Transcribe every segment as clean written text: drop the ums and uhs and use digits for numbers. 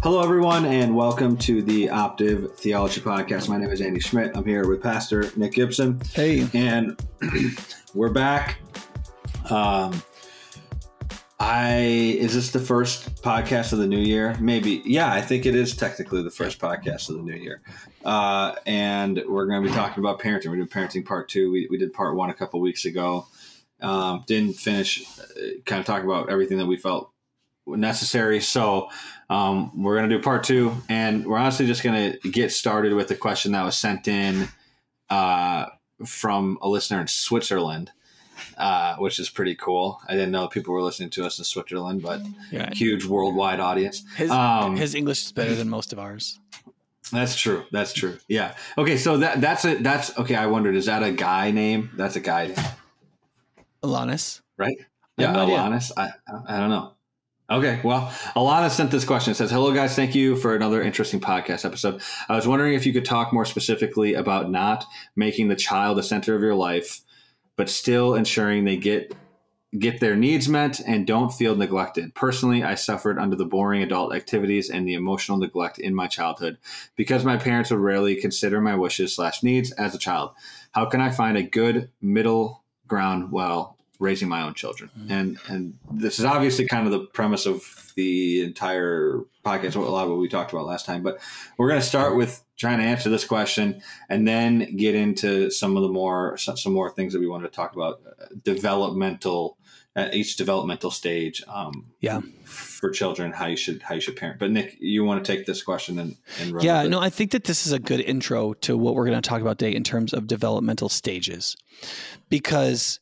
Hello, everyone, and welcome to the Optive Theology Podcast. My name is Andy Schmidt. I'm here with Pastor Nick Gibson. Hey. And we're back. Is this the first podcast of the new year? Maybe. Yeah, I think it is technically the first podcast of the new year. And we're going to be talking about parenting. We're doing parenting part two. We did part one a couple weeks ago. Didn't finish kind of talking about everything that we felt necessary. So we're going to do part two, and we're honestly just going to get started with the question that was sent in from a listener in Switzerland, which is pretty cool. I didn't know people were listening to us in Switzerland, but yeah, huge worldwide audience. His English is better than most of ours. That's true. Yeah. Okay. So that's okay. I wondered, is that a guy name? That's a guy name. Alanis. Right? Yeah. No Alanis. I don't know. Okay, well, Alana sent this question. It says, hello, guys. Thank you for another interesting podcast episode. I was wondering if you could talk more specifically about not making the child the center of your life, but still ensuring they get their needs met and don't feel neglected. Personally, I suffered under the boring adult activities and the emotional neglect in my childhood because my parents would rarely consider my wishes/needs as a child. How can I find a good middle ground while raising my own children? And this is obviously kind of the premise of the entire podcast, a lot of what we talked about last time, but we're going to start with trying to answer this question and then get into some of the more things that we wanted to talk about developmental at each developmental stage for children, how you should parent. But Nick, you want to take this question and run with it? No, I think that this is a good intro to what we're going to talk about today in terms of developmental stages, because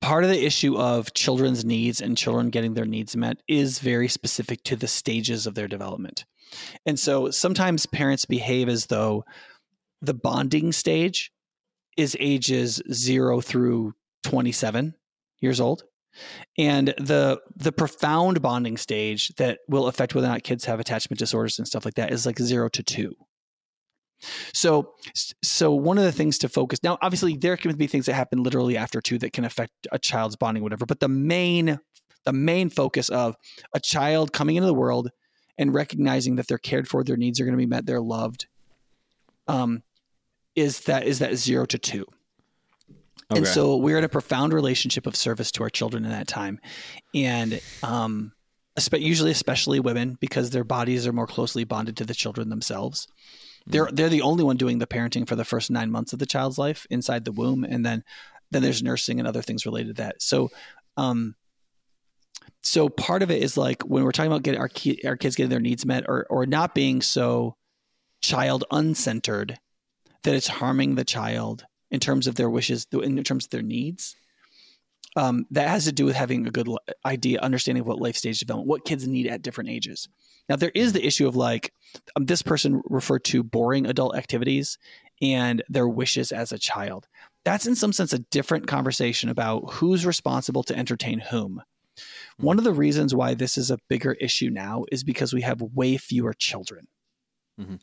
part of the issue of children's needs and children getting their needs met is very specific to the stages of their development. And so sometimes parents behave as though the bonding stage is ages 0 through 27 years old. And the profound bonding stage that will affect whether or not kids have attachment disorders and stuff like that is like 0 to 2. So one of the things to focus now, obviously there can be things that happen literally after 2 that can affect a child's bonding, whatever, but the main focus of a child coming into the world and recognizing that they're cared for, their needs are going to be met, they're loved, is that 0 to 2. Okay. And so we're in a profound relationship of service to our children in that time. And, usually, especially women, because their bodies are more closely bonded to the children themselves. They're the only one doing the parenting for the first 9 months of the child's life inside the womb, and then there's nursing and other things related to that. So, so part of it is like when we're talking about getting our kids getting their needs met, or not being so child uncentered that it's harming the child in terms of their wishes, in terms of their needs. That has to do with having a good understanding of what life stage development, what kids need at different ages. Now, there is the issue of like this person referred to boring adult activities and their wishes as a child. That's in some sense a different conversation about who's responsible to entertain whom. One of the reasons why this is a bigger issue now is because we have way fewer children. Mm-hmm.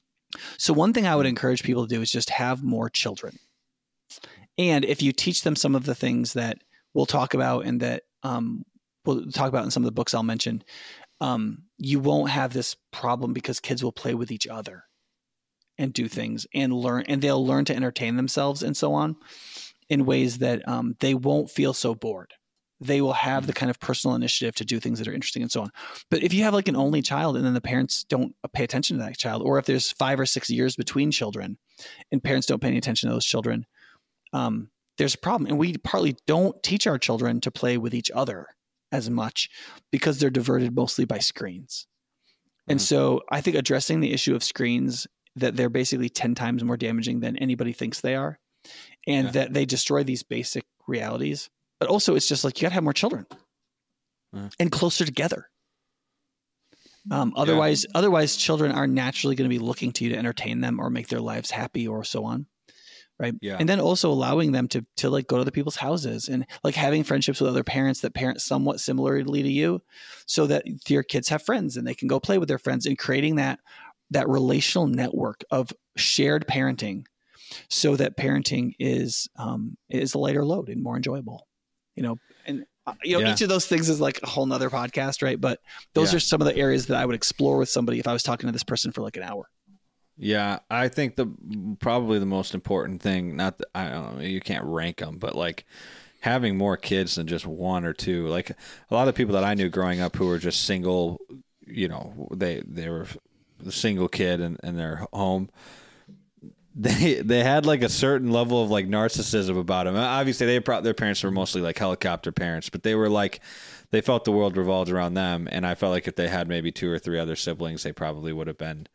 So one thing I would encourage people to do is just have more children. And if you teach them some of the things that we'll talk about and that we'll talk about in some of the books I'll mention, you won't have this problem because kids will play with each other and do things and learn, and they'll learn to entertain themselves and so on in ways that they won't feel so bored. They will have the kind of personal initiative to do things that are interesting and so on. But if you have like an only child and then the parents don't pay attention to that child, or if there's 5 or 6 years between children and parents don't pay any attention to those children, there's a problem. And we partly don't teach our children to play with each other as much because they're diverted mostly by screens. And so I think addressing the issue of screens, that they're basically 10 times more damaging than anybody thinks they are, and that they destroy these basic realities. But also it's just like, you gotta have more children and closer together. Otherwise children are naturally going to be looking to you to entertain them or make their lives happy or so on. Right. Yeah. And then also allowing them to like go to other people's houses and like having friendships with other parents that parent somewhat similarly to you, so that your kids have friends and they can go play with their friends, and creating that relational network of shared parenting so that parenting is a lighter load and more enjoyable, you know, and each of those things is like a whole nother podcast, right? But those are some of the areas that I would explore with somebody if I was talking to this person for like an hour. Yeah, I think probably the most important thing, I don't know, you can't rank them, but like having more kids than just one or two. Like a lot of people that I knew growing up who were just single, they were the single kid in their home. They had like a certain level of like narcissism about them. Obviously, their parents were mostly like helicopter parents, but they were like, they felt the world revolved around them. And I felt like if they had maybe two or three other siblings, they probably would have been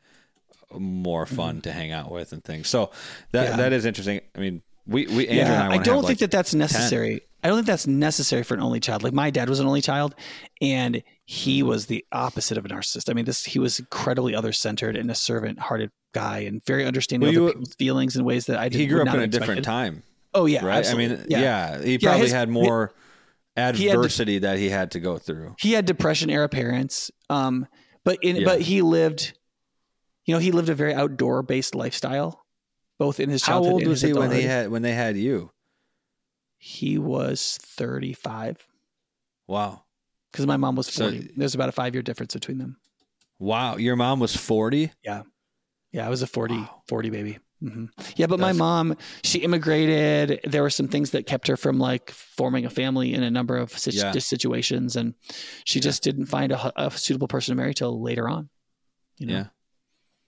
more fun to hang out with and things. So that is interesting. I mean, we Andrew and I don't think that that's necessary. 10. I don't think that's necessary for an only child. Like my dad was an only child, and he was the opposite of a narcissist. I mean, he was incredibly other-centered and a servant-hearted guy, and very understanding of other people's feelings in ways that I didn't. He grew up in a different time. Oh yeah, right. Absolutely. I mean, he probably had more adversity that he had to go through. He had Depression-era parents, but he lived, he lived a very outdoor-based lifestyle, both in his childhood. How old was he when they had you? He was 35. Wow. Because my mom was 40. There's about a 5-year difference between them. Wow. Your mom was 40? Yeah. Yeah, I was a 40 baby. Mm-hmm. Yeah, but my mom, she immigrated. There were some things that kept her from like forming a family in a number of situations. And she just didn't find a suitable person to marry till later on. Yeah.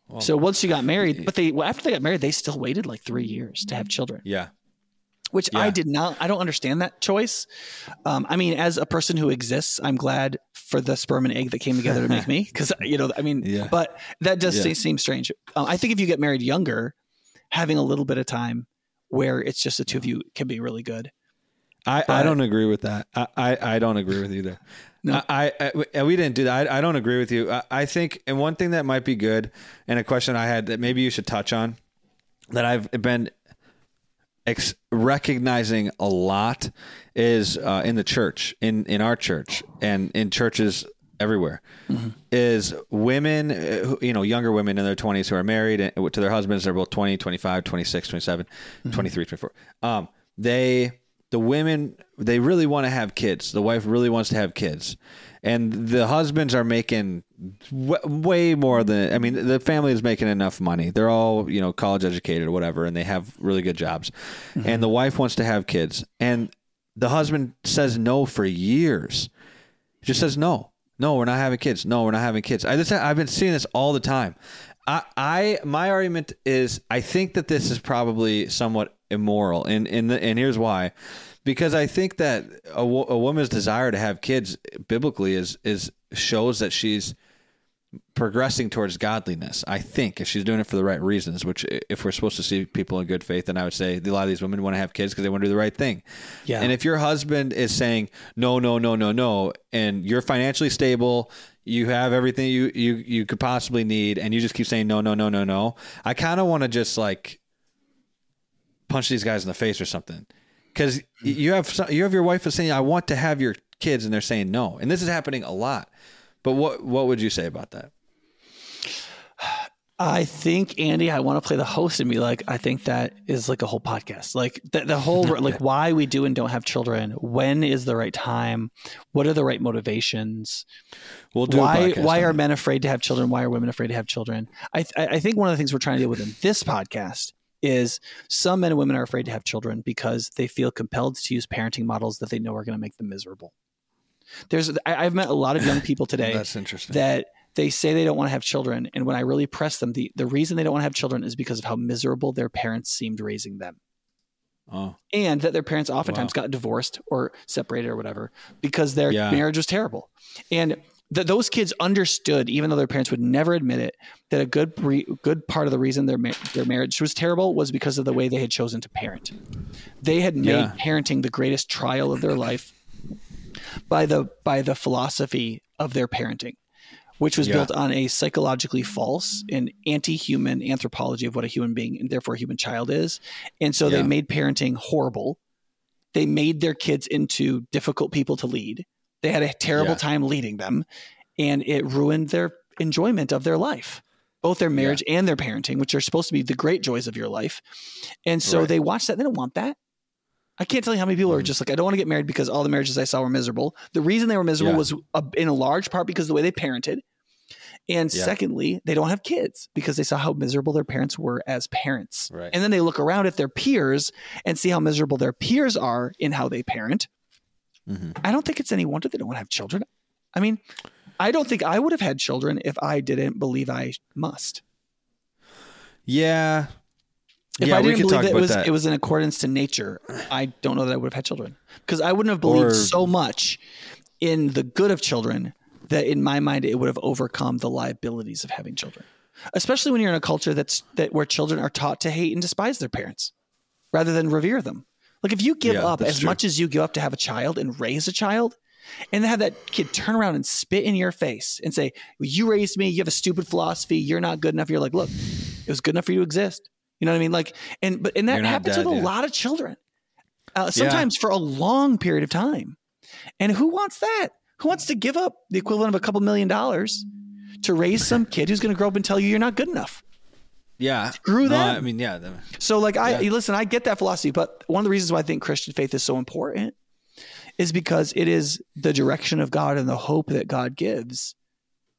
Well, so once she got married, after they got married, they still waited like 3 years to have children. Yeah. Which I don't understand that choice. I mean, as a person who exists, I'm glad for the sperm and egg that came together to make me. Because, but that does seem strange. I think if you get married younger, having a little bit of time where it's just the two of you can be really good. I don't agree with that. I don't agree with either. No. We didn't do that. I don't agree with you. I think, and one thing that might be good, and a question I had that maybe you should touch on, that I've been recognizing a lot is in the church, in our church and in churches everywhere, mm-hmm. is women, younger women in their 20s who are married to their husbands. They're both 20, 25, 26, 27, mm-hmm. 23, 24. The women, they really want to have kids. The wife really wants to have kids. And the husbands are making way more than, the family is making enough money. They're all, college educated or whatever, and they have really good jobs. Mm-hmm. And the wife wants to have kids. And the husband says no for years. He just says, no, we're not having kids. No, we're not having kids. I've been seeing this all the time. My argument is, I think that this is probably somewhat immoral, and here's why, because I think that a woman's desire to have kids biblically is shows that she's progressing towards godliness. I think if she's doing it for the right reasons, which if we're supposed to see people in good faith, then I would say a lot of these women want to have kids because they want to do the right thing. Yeah. And if your husband is saying no, and you're financially stable, you have everything you could possibly need, and you just keep saying no. I kind of want to just like punch these guys in the face or something, because you have your wife is saying, I want to have your kids, and they're saying no. And this is happening a lot. But what would you say about that? I think, Andy, I want to play the host and be like, I think that is like a whole podcast. Like the whole, like why we do and don't have children. When is the right time? What are the right motivations? We'll do why are men afraid to have children? Why are women afraid to have children? I think one of the things we're trying to deal with in this podcast is some men and women are afraid to have children because they feel compelled to use parenting models that they know are going to make them miserable. I've met a lot of young people today that's interesting. That they say they don't want to have children. And when I really press them, the reason they don't want to have children is because of how miserable their parents seemed raising them. Oh. And that their parents oftentimes got divorced or separated or whatever because their marriage was terrible. And those kids understood, even though their parents would never admit it, that a good part of the reason their marriage was terrible was because of the way they had chosen to parent. They had made parenting the greatest trial of their life by the philosophy of their parenting, which was built on a psychologically false and anti-human anthropology of what a human being and therefore a human child is. And so they made parenting horrible. They made their kids into difficult people to lead. They had a terrible time leading them, and it ruined their enjoyment of their life, both their marriage and their parenting, which are supposed to be the great joys of your life. And so they watched that. They don't want that. I can't tell you how many people are just like, I don't want to get married because all the marriages I saw were miserable. The reason they were miserable was in a large part because of the way they parented. And secondly, they don't have kids because they saw how miserable their parents were as parents. Right. And then they look around at their peers and see how miserable their peers are in how they parent. Mm-hmm. I don't think it's any wonder they don't want to have children. I mean, I don't think I would have had children if I didn't believe I must. Yeah. If I didn't believe it was in accordance to nature, I don't know that I would have had children, because I wouldn't have believed so much in the good of children that in my mind it would have overcome the liabilities of having children, especially when you're in a culture where children are taught to hate and despise their parents rather than revere them. Like, if you give up as much as you give up to have a child and raise a child, and have that kid turn around and spit in your face and say, you raised me, you have a stupid philosophy, you're not good enough. You're like, look, it was good enough for you to exist. You know what I mean? Like, and that happens with a lot of children, sometimes for a long period of time. And who wants that? Who wants to give up the equivalent of a couple $1 million to raise some kid who's going to grow up and tell you you're not good enough? Yeah. Screw that. I mean, so like, listen, I get that philosophy, but one of the reasons why I think Christian faith is so important is because it is the direction of God and the hope that God gives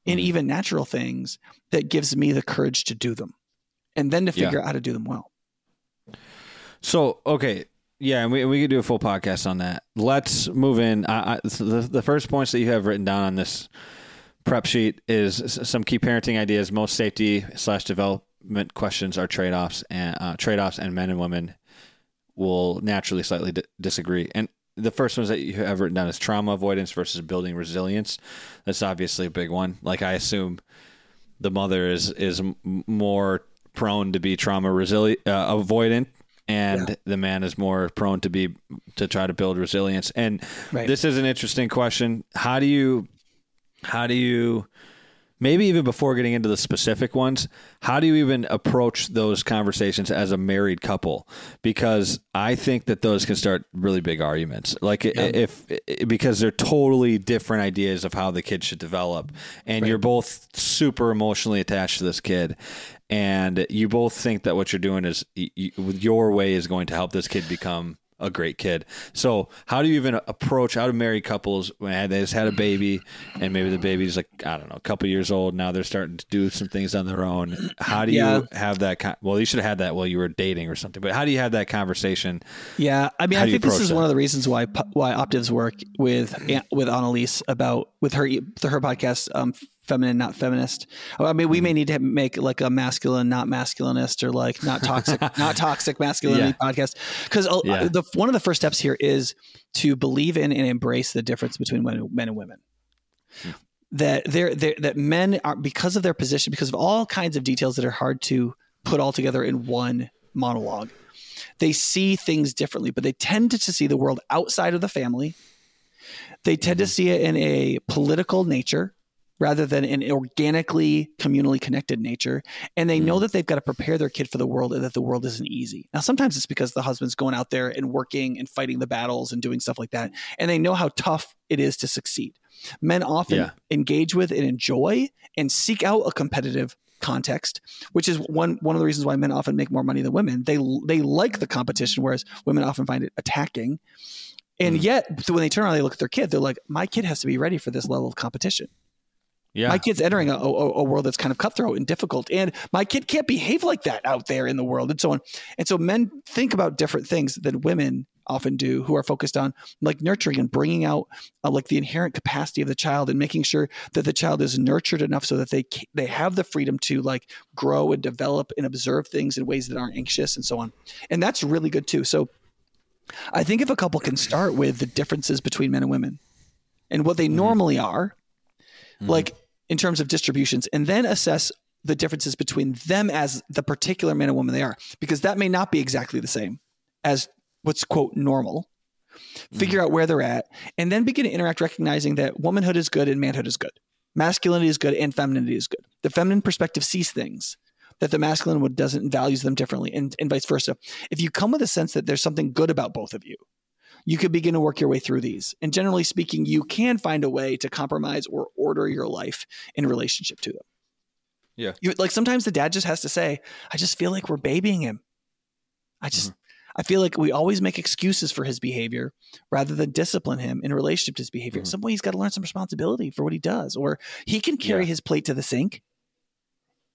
in even natural things that gives me the courage to do them and then to figure out how to do them well. So, okay. Yeah, and we could do a full podcast on that. Let's move in. The first points that you have written down on this prep sheet is some key parenting ideas, most safety/development questions are trade-offs, and men and women will naturally slightly disagree. And the first ones that you have written down is trauma avoidance versus building resilience. That's obviously a big one. Like, I assume the mother is more prone to be trauma avoidant, and the man is more prone to try to build resilience. And this is an interesting question. How do you maybe even before getting into the specific ones, how do you even approach those conversations as a married couple? Because I think that those can start really big arguments, like because they're totally different ideas of how the kid should develop. And you're both super emotionally attached to this kid. And you both think that what you're doing is your way is going to help this kid become a great kid. So how do you even approach how do married couples when they just had a baby and maybe the baby's like, I don't know, a couple years old. Now they're starting to do some things on their own. How do you have that? Well, you should have had that while you were dating or something, but how do you have that conversation? Yeah. I mean, I think this is one of the reasons why Optives work with Annalise with her podcast, Feminine, Not Feminist. I mean, we may need to make like a masculine, not masculinist, or like not toxic masculinity podcast. Because one of the first steps here is to believe in and embrace the difference between men and women. That that men are, because of their position, because of all kinds of details that are hard to put all together in one monologue, they see things differently, but they tend to see the world outside of the family. They tend to see it in a political nature rather than an organically, communally connected nature. And they know that they've got to prepare their kid for the world and that the world isn't easy. Now, sometimes it's because the husband's going out there and working and fighting the battles and doing stuff like that. And they know how tough it is to succeed. Men often engage with and enjoy and seek out a competitive context, which is one of the reasons why men often make more money than women. They like the competition, whereas women often find it attacking. And yet, when they turn around, they look at their kid, they're like, my kid has to be ready for this level of competition. Yeah. My kid's entering a world that's kind of cutthroat and difficult, and my kid can't behave like that out there in the world, and so on. And so men think about different things than women often do, who are focused on like nurturing and bringing out like the inherent capacity of the child and making sure that the child is nurtured enough so that they have the freedom to like grow and develop and observe things in ways that aren't anxious and so on. And that's really good too. So I think if a couple can start with the differences between men and women and what they normally are, like in terms of distributions, and then assess the differences between them as the particular man and woman they are, because that may not be exactly the same as what's quote normal. Figure out where they're at, and then begin to interact, recognizing that womanhood is good and manhood is good. Masculinity is good and femininity is good. The feminine perspective sees things that the masculine one doesn't, values them differently, and vice versa. If you come with a sense that there's something good about both of you, you could begin to work your way through these. And generally speaking, you can find a way to compromise or order your life in relationship to them. Yeah. Like sometimes the dad just has to say, I just feel like we're babying him. I feel like we always make excuses for his behavior rather than discipline him in relationship to his behavior. Mm-hmm. Some way he's got to learn some responsibility for what he does, or he can carry his plate to the sink,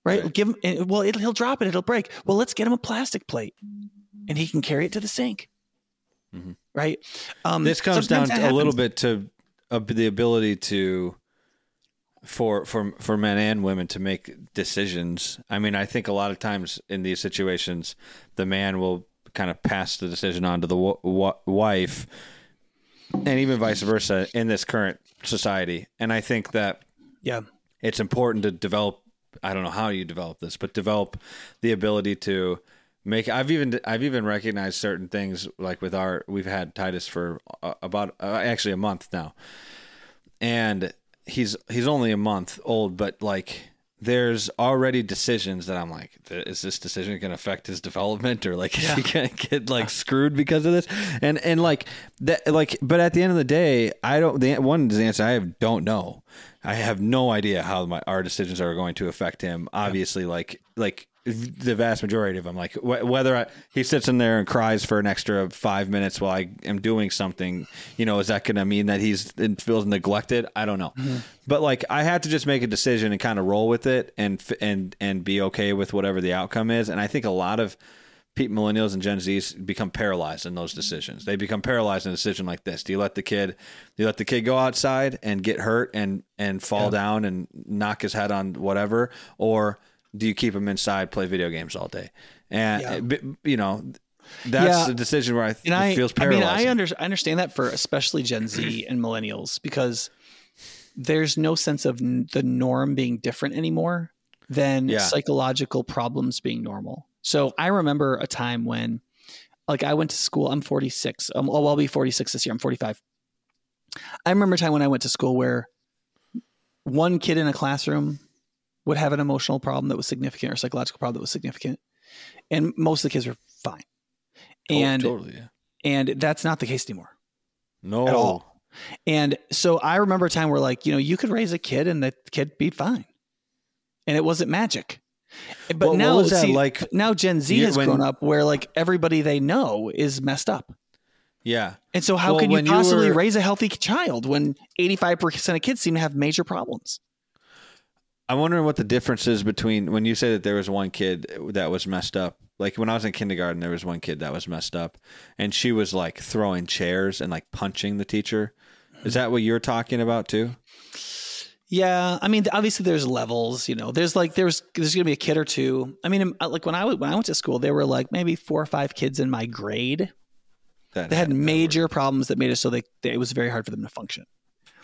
right? Okay. Give him, well, he'll drop it. It'll break. Well, let's get him a plastic plate and he can carry it to the sink. Mm-hmm. Right. This comes down a little bit to the ability to, for men and women to make decisions. I mean, I think a lot of times in these situations, the man will kind of pass the decision on to the wife, and even vice versa in this current society. And I think that it's important to develop, I don't know how you develop this, but develop the ability to make, I've even recognized certain things, like with we've had Titus for about actually a month now, and he's only a month old, but like there's already decisions that I'm like, is this decision going to affect his development, or like is he going to get like screwed because of this? And like that, like, but at the end of the day, I don't know. I have no idea how our decisions are going to affect him. Obviously, like the vast majority of them, like whether he sits in there and cries for an extra 5 minutes while I am doing something, you know, is that going to mean that he feels neglected? I don't know. Mm-hmm. But like, I had to just make a decision and kind of roll with it and be okay with whatever the outcome is. And I think a lot of millennials and Gen Z's become paralyzed in those decisions. They become paralyzed in a decision like this. Do you let the kid, go outside and get hurt and fall down and knock his head on whatever, or do you keep him inside, play video games all day? And, you know, that's the decision where it feels paralyzing. I mean, I understand that for especially Gen Z and millennials, because there's no sense of the norm being different anymore than psychological problems being normal. So I remember a time when, like, I went to school. I'm 46. I'll be 46 this year. I'm 45. I remember a time when I went to school where one kid in a classroom would have an emotional problem that was significant, or psychological problem that was significant, and most of the kids were fine. And and that's not the case anymore. No, at all. And so I remember a time where, like, you know, you could raise a kid and the kid be fine, and it wasn't magic. But now, what was that like? Now Gen Z has grown up where, like, everybody they know is messed up. Yeah. And so how can you possibly raise a healthy child when 85% of kids seem to have major problems? I'm wondering what the difference is between when you say that there was one kid that was messed up. Like when I was in kindergarten, there was one kid that was messed up, and she was like throwing chairs and like punching the teacher. Is that what you're talking about too? Yeah. I mean, obviously there's levels, you know, there's going to be a kid or two. I mean, like when I went to school, there were like maybe 4 or 5 kids in my grade that had major problems that made it so it was very hard for them to function.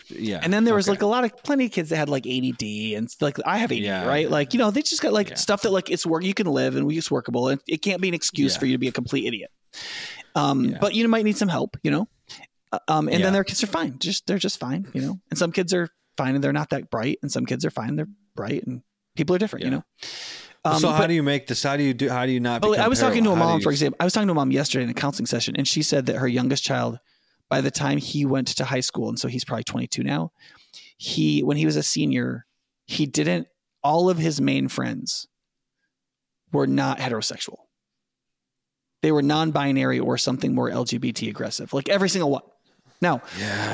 Yeah. And then there was like plenty of kids that had like ADD, and like I have ADD, right? Like, you know, they just got like stuff that like it's work, you can live and it's workable, and it can't be an excuse for you to be a complete idiot. But you might need some help, you know? Then their kids are fine. They're just fine, you know? And some kids are fine and they're not that bright, and some kids are fine, they're bright, and people are different, you know? So how do you make this? How do you not become talking to a mom, for example. I was talking to a mom yesterday in a counseling session, and she said that her youngest child, by the time he went to high school, and so he's probably 22 now, when he was a senior, all of his main friends were not heterosexual. They were non-binary or something more LGBT aggressive, like every single one. Now,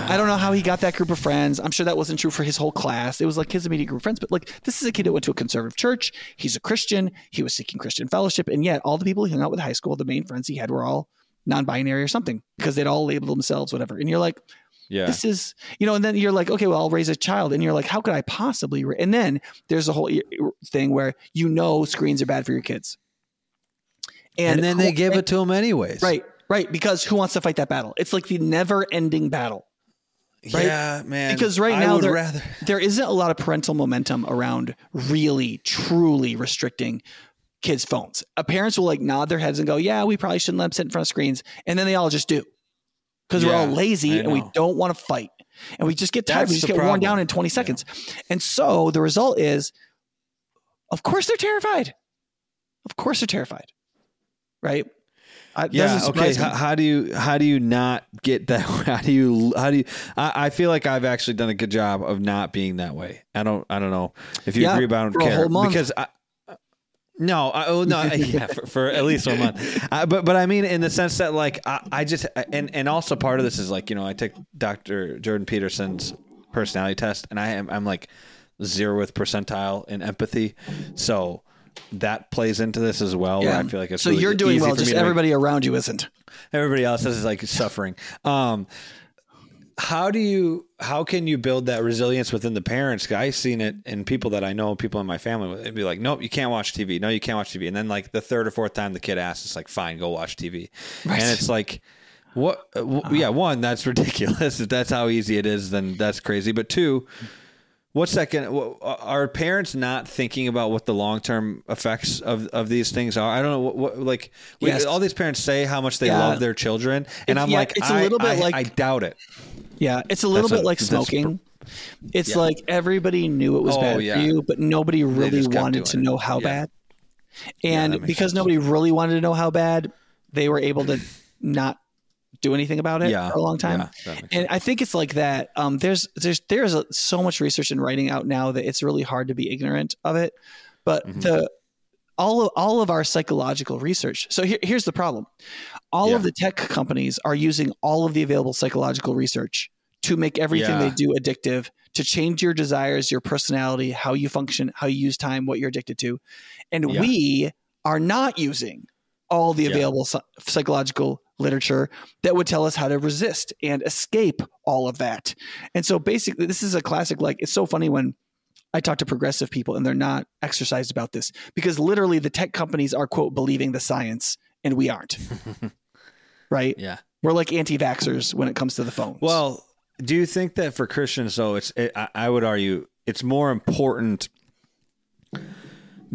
I don't know how he got that group of friends. I'm sure that wasn't true for his whole class. It was like his immediate group of friends, but like this is a kid that went to a conservative church. He's a Christian. He was seeking Christian fellowship. And yet all the people he hung out with in high school, the main friends he had were all non-binary or something, because they'd all labeled themselves whatever. And you're like, this is, you know, and then you're like, okay, well, I'll raise a child. And you're like, how could I possibly? And then there's a whole thing where, you know, screens are bad for your kids. And then they give it to them anyways. Right. Right, because who wants to fight that battle? It's like the never-ending battle. Right? Yeah, man. Because right now there isn't a lot of parental momentum around really, truly restricting kids' phones. Parents will like nod their heads and go, "Yeah, we probably shouldn't let them sit in front of screens," and then they all just do, because we're all lazy and we don't want to fight, and we just get tired. We just get worn down in 20 seconds, and so the result is, of course, they're terrified. Of course, they're terrified. Right. Okay. How do you not get that? How do you? I feel like I've actually done a good job of not being that way. I don't know if you agree about it. Because I, No, for at least 1 month. But I mean, in the sense that like, I just, and also part of this is like, you know, I took Dr. Jordan Peterson's personality test and I'm like 0th percentile in empathy. So that plays into this as well. Yeah. Where I feel like it's so really you're doing well, just everybody around you isn't. Everybody else is like suffering. How can you build that resilience within the parents? 'Cause I've seen it in people that I know, people in my family, it'd be like, nope, you can't watch TV. No, you can't watch TV. And then like the third or fourth time the kid asks, it's like, fine, go watch TV. Right. And it's like, what? Yeah. One, that's ridiculous. If that's how easy it is, then that's crazy. But two, are parents not thinking about what the long-term effects of these things are? I don't know yes. All these parents say how much they love their children. And I'm like, it's a little bit like, I doubt it. Yeah. It's a little bit like smoking. It's like everybody knew it was bad for you, but nobody really wanted to know how bad. And because nobody really wanted to know how bad, they were able to not do anything about it for a long time. Yeah, and I think it's like that. There's so much research and writing out now that it's really hard to be ignorant of it, but all of our psychological research. So here's the problem. All of the tech companies are using all of the available psychological research to make everything they do addictive, to change your desires, your personality, how you function, how you use time, what you're addicted to. And we are not using all the available psychological literature that would tell us how to resist and escape all of that. And so basically this is a classic, like, it's so funny when I talk to progressive people and they're not exercised about this because literally the tech companies are, quote, believing the science and we aren't. Right? Yeah. We're like anti-vaxxers when it comes to the phones. Well, do you think that for Christians though, I would argue it's more important.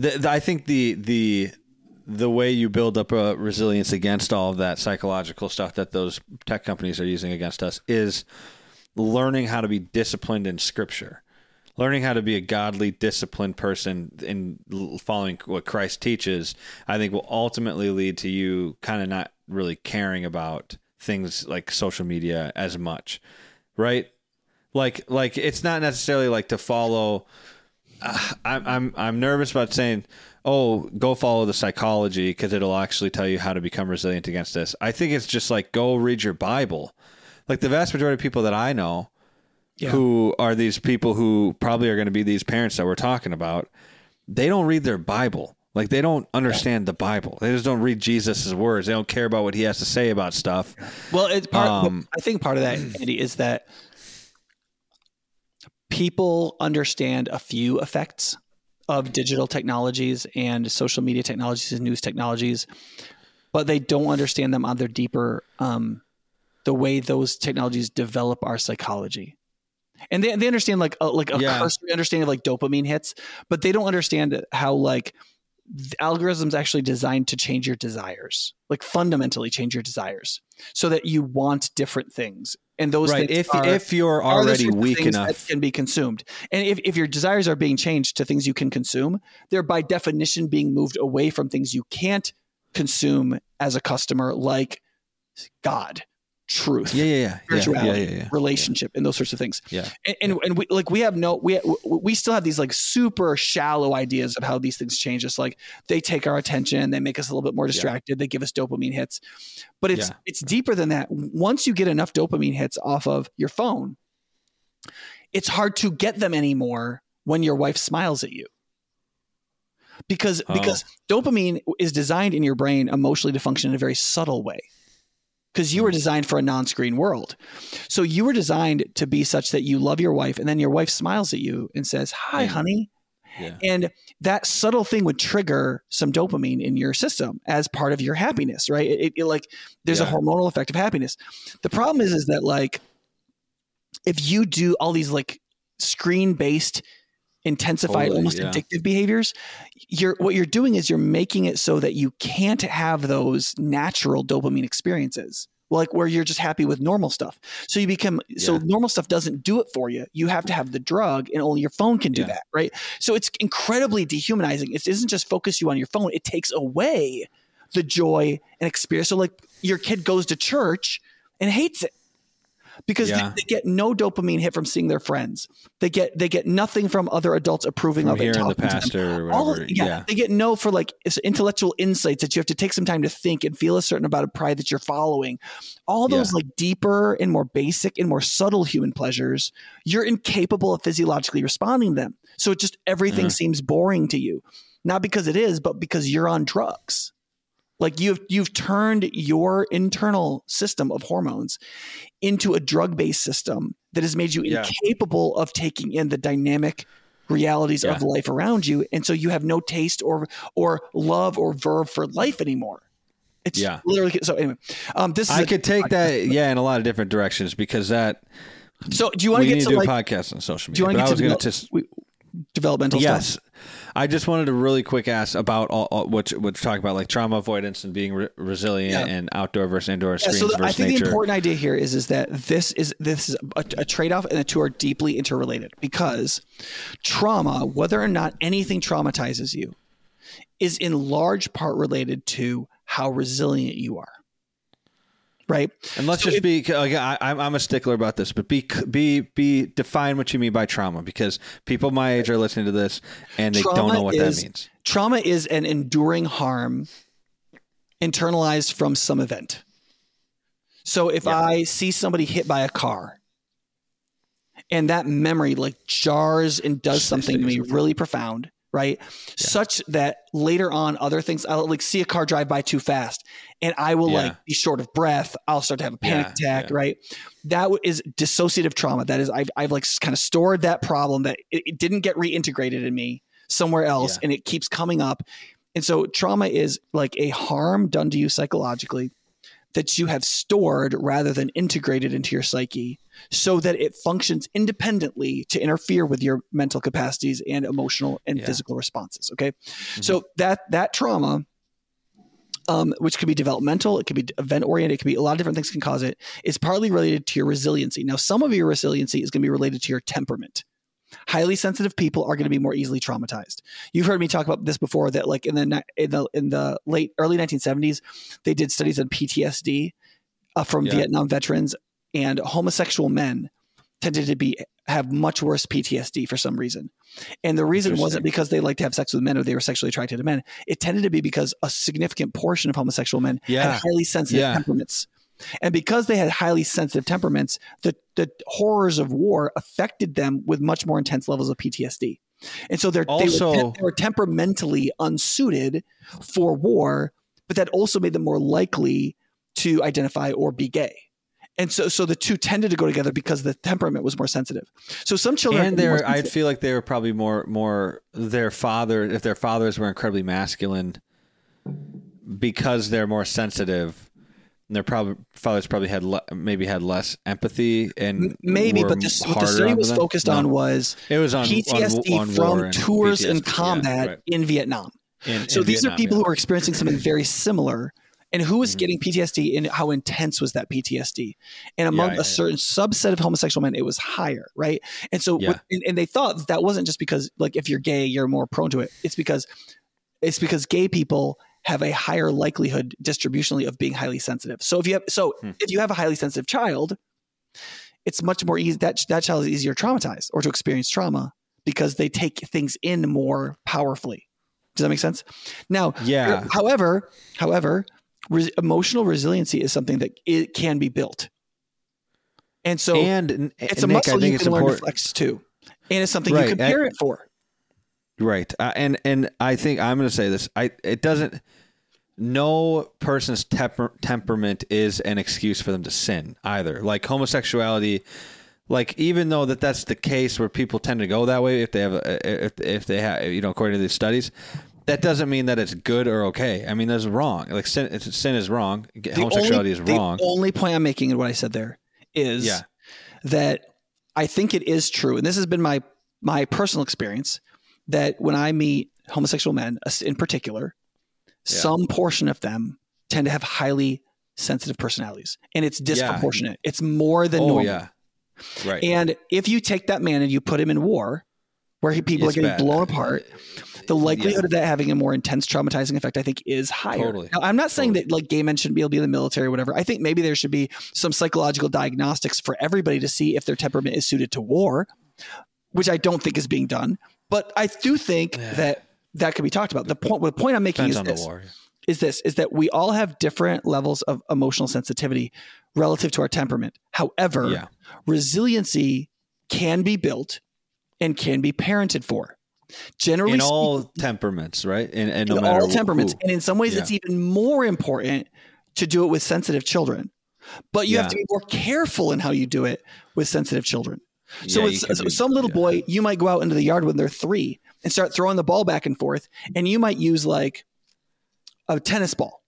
I think the way you build up a resilience against all of that psychological stuff that those tech companies are using against us is learning how to be disciplined in Scripture, learning how to be a godly, disciplined person in following what Christ teaches, I think will ultimately lead to you kind of not really caring about things like social media as much, right? Like it's not necessarily like to follow. I'm nervous about saying, go follow the psychology because it'll actually tell you how to become resilient against this. I think it's just like, go read your Bible. Like the vast majority of people that I know who are these people who probably are going to be these parents that we're talking about, they don't read their Bible. Like they don't understand the Bible. They just don't read Jesus's words. They don't care about what he has to say about stuff. Well, it's I think part of that, Andy, is that people understand a few effects of digital technologies and social media technologies and news technologies, but they don't understand them on their deeper, the way those technologies develop our psychology. And they understand like a cursory understanding of like dopamine hits, but they don't understand how like the algorithm's actually designed to change your desires, like fundamentally change your desires so that you want different things. And those things if you're already weak enough that can be consumed. And if your desires are being changed to things you can consume, they're by definition being moved away from things you can't consume as a customer, like God, truth, spirituality, relationship, and those sorts of things. Yeah. And we still have these like super shallow ideas of how these things change us. Like they take our attention, they make us a little bit more distracted, they give us dopamine hits. But it's deeper than that. Once you get enough dopamine hits off of your phone, it's hard to get them anymore when your wife smiles at you. Because dopamine is designed in your brain emotionally to function in a very subtle way. Because you were designed for a non-screen world. So you were designed to be such that you love your wife and then your wife smiles at you and says, hi, honey. Yeah. And that subtle thing would trigger some dopamine in your system as part of your happiness, right? It like there's a hormonal effect of happiness. The problem is that like if you do all these like screen-based intensified, almost addictive behaviors, what you're doing is you're making it so that you can't have those natural dopamine experiences, like where you're just happy with normal stuff. So you become, so normal stuff doesn't do it for you. You have to have the drug and only your phone can do that, right? So it's incredibly dehumanizing. It doesn't just focus you on your phone. It takes away the joy and experience. So like your kid goes to church and hates it. because they get no dopamine hit from seeing their friends. They get nothing from other adults approving of it. Hearing the pastor or whatever. They get no for like intellectual insights that you have to take some time to think and feel a certain amount of pride that you're following. All those like deeper and more basic and more subtle human pleasures, you're incapable of physiologically responding to them. So it just everything seems boring to you, not because it is, but because you're on drugs. Like you've turned your internal system of hormones into a drug-based system that has made you incapable of taking in the dynamic realities of life around you. And so you have no taste or love or verve for life anymore. It's literally – so anyway. I could take that in a lot of different directions because that – So do you want to get to like – We need to do a podcast on social media. Do you want to get to – developmental stuff. Yes, I just wanted to really quick ask about all what talk about like trauma avoidance and being resilient and outdoor versus indoor screens so versus I think nature. The important idea here is that this is a trade-off, and the two are deeply interrelated because trauma, whether or not anything traumatizes you, is in large part related to how resilient you are. Right. And let's I'm a stickler about this, but be define what you mean by trauma, because people my age are listening to this and they don't know what that means. Trauma is an enduring harm internalized from some event. So if I see somebody hit by a car and that memory like jars and does something to me really profound, right? Yeah. Such that later on other things, I'll like see a car drive by too fast and I will like be short of breath. I'll start to have a panic attack, right? That is dissociative trauma. That is, I've like kind of stored that problem that it didn't get reintegrated in me somewhere else and it keeps coming up. And so trauma is like a harm done to you psychologically that you have stored rather than integrated into your psyche, so that it functions independently to interfere with your mental capacities and emotional and physical responses. Okay. Mm-hmm. So that trauma, which could be developmental, it could be event oriented, it could be a lot of different things can cause it, is partly related to your resiliency. Now, some of your resiliency is going to be related to your temperament. Highly sensitive people are going to be more easily traumatized. You've heard me talk about this before, that like in the late early 1970s, they did studies on PTSD from Vietnam veterans. And homosexual men tended to have much worse PTSD for some reason. And the reason wasn't because they liked to have sex with men or they were sexually attracted to men. It tended to be because a significant portion of homosexual men had highly sensitive temperaments. And because they had highly sensitive temperaments, the horrors of war affected them with much more intense levels of PTSD. And so they were temperamentally unsuited for war, but that also made them more likely to identify or be gay. And so the two tended to go together because the temperament was more sensitive. So some children, and I feel like they were probably more their father, if their fathers were incredibly masculine, because they're more sensitive, their fathers probably had less empathy and maybe. But what the study was focused on was PTSD on from and tours PTSD, in combat in Vietnam. These are people who are experiencing something very similar. And who was getting PTSD and how intense was that PTSD? And among a certain subset of homosexual men, it was higher, right? And so and they thought that wasn't just because like if you're gay, you're more prone to it. It's because gay people have a higher likelihood distributionally of being highly sensitive. So if you have a highly sensitive child, it's much more easy that child is easier traumatized or to experience trauma because they take things in more powerfully. Does that make sense? Now, however, emotional resiliency is something that it can be built. And so it's a muscle you can learn to flex too. And it's something you can prepare it for. Right. And I think I'm going to say this. No person's temperament is an excuse for them to sin either. Like homosexuality, like even though that's the case where people tend to go that way, if they have, you know, according to these studies, that doesn't mean that it's good or okay. I mean, that's wrong. Like sin is wrong. Homosexuality is wrong. The only point I'm making in what I said there is that I think it is true, and this has been my personal experience, that when I meet homosexual men in particular, some portion of them tend to have highly sensitive personalities, and it's disproportionate. It's more than normal. Right. And if you take that man and you put him in war, where people are getting blown apart, the likelihood of that having a more intense traumatizing effect, I think, is higher. Now, I'm not saying that like gay men shouldn't be able to be in the military or whatever. I think maybe there should be some psychological diagnostics for everybody to see if their temperament is suited to war, which I don't think is being done. But I do think that could be talked about. The point I'm making is this, that we all have different levels of emotional sensitivity relative to our temperament. However, resiliency can be built and can be parented for. Generally, in all temperaments, right? And no matter all temperaments. And in some ways, it's even more important to do it with sensitive children. But you have to be more careful in how you do it with sensitive children. So some little boy, you might go out into the yard when they're 3 and start throwing the ball back and forth, and you might use like a tennis ball.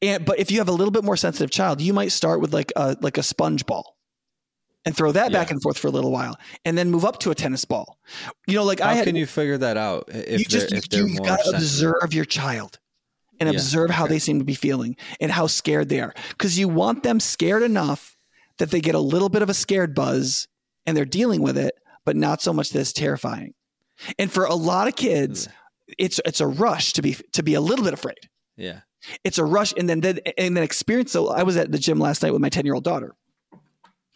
But if you have a little bit more sensitive child, you might start with like a sponge ball and throw that back and forth for a little while, and then move up to a tennis ball. You know, like how can you figure that out? You've got to observe your child and observe how they seem to be feeling and how scared they are, because you want them scared enough that they get a little bit of a scared buzz and they're dealing with it, but not so much that it's terrifying. And for a lot of kids, it's a rush to be a little bit afraid. Yeah, it's a rush, and then experience. So I was at the gym last night with my 10-year-old daughter.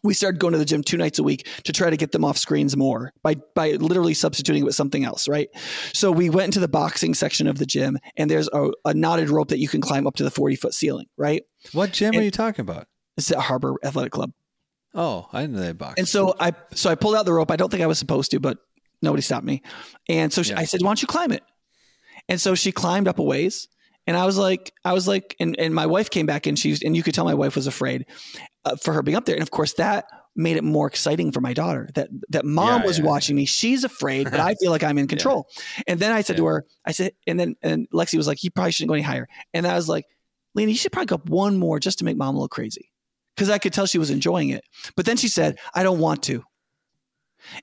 We started going to the gym 2 nights a week to try to get them off screens more by literally substituting it with something else, right? So we went into the boxing section of the gym, and there's a knotted rope that you can climb up to the 40-foot ceiling, right? What gym are you talking about? It's at Harbor Athletic Club. Oh, I didn't know they boxed. And so I pulled out the rope. I don't think I was supposed to, but nobody stopped me. And so I said, "Why don't you climb it?" And so she climbed up a ways, and I was like, and my wife came back, and you could tell my wife was afraid for her being up there. And of course, that made it more exciting for my daughter that mom was watching me. She's afraid, but I feel like I'm in control. Yeah. And then I said to her, and then Lexi was like, "You probably shouldn't go any higher." And I was like, "Lena, you should probably go up one more just to make mom look crazy." Because I could tell she was enjoying it. But then she said, "I don't want to."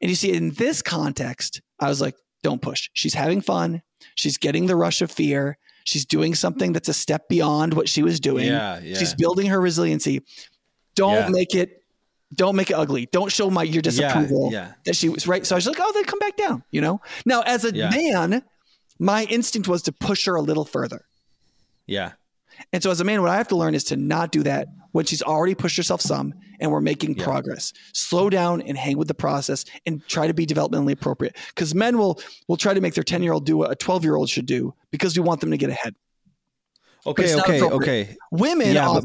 And you see, in this context, I was like, don't push. She's having fun. She's getting the rush of fear. She's doing something that's a step beyond what she was doing. Yeah, yeah. She's building her resiliency. Don't make it ugly. Don't show your disapproval that she was right. So I was like, oh, then come back down, you know? Now, as a man, my instinct was to push her a little further. Yeah. And so as a man, what I have to learn is to not do that when she's already pushed herself some and we're making progress. Slow down and hang with the process and try to be developmentally appropriate. Because men will try to make their 10-year-old do what a 12-year-old should do because we want them to get ahead. Okay. Women,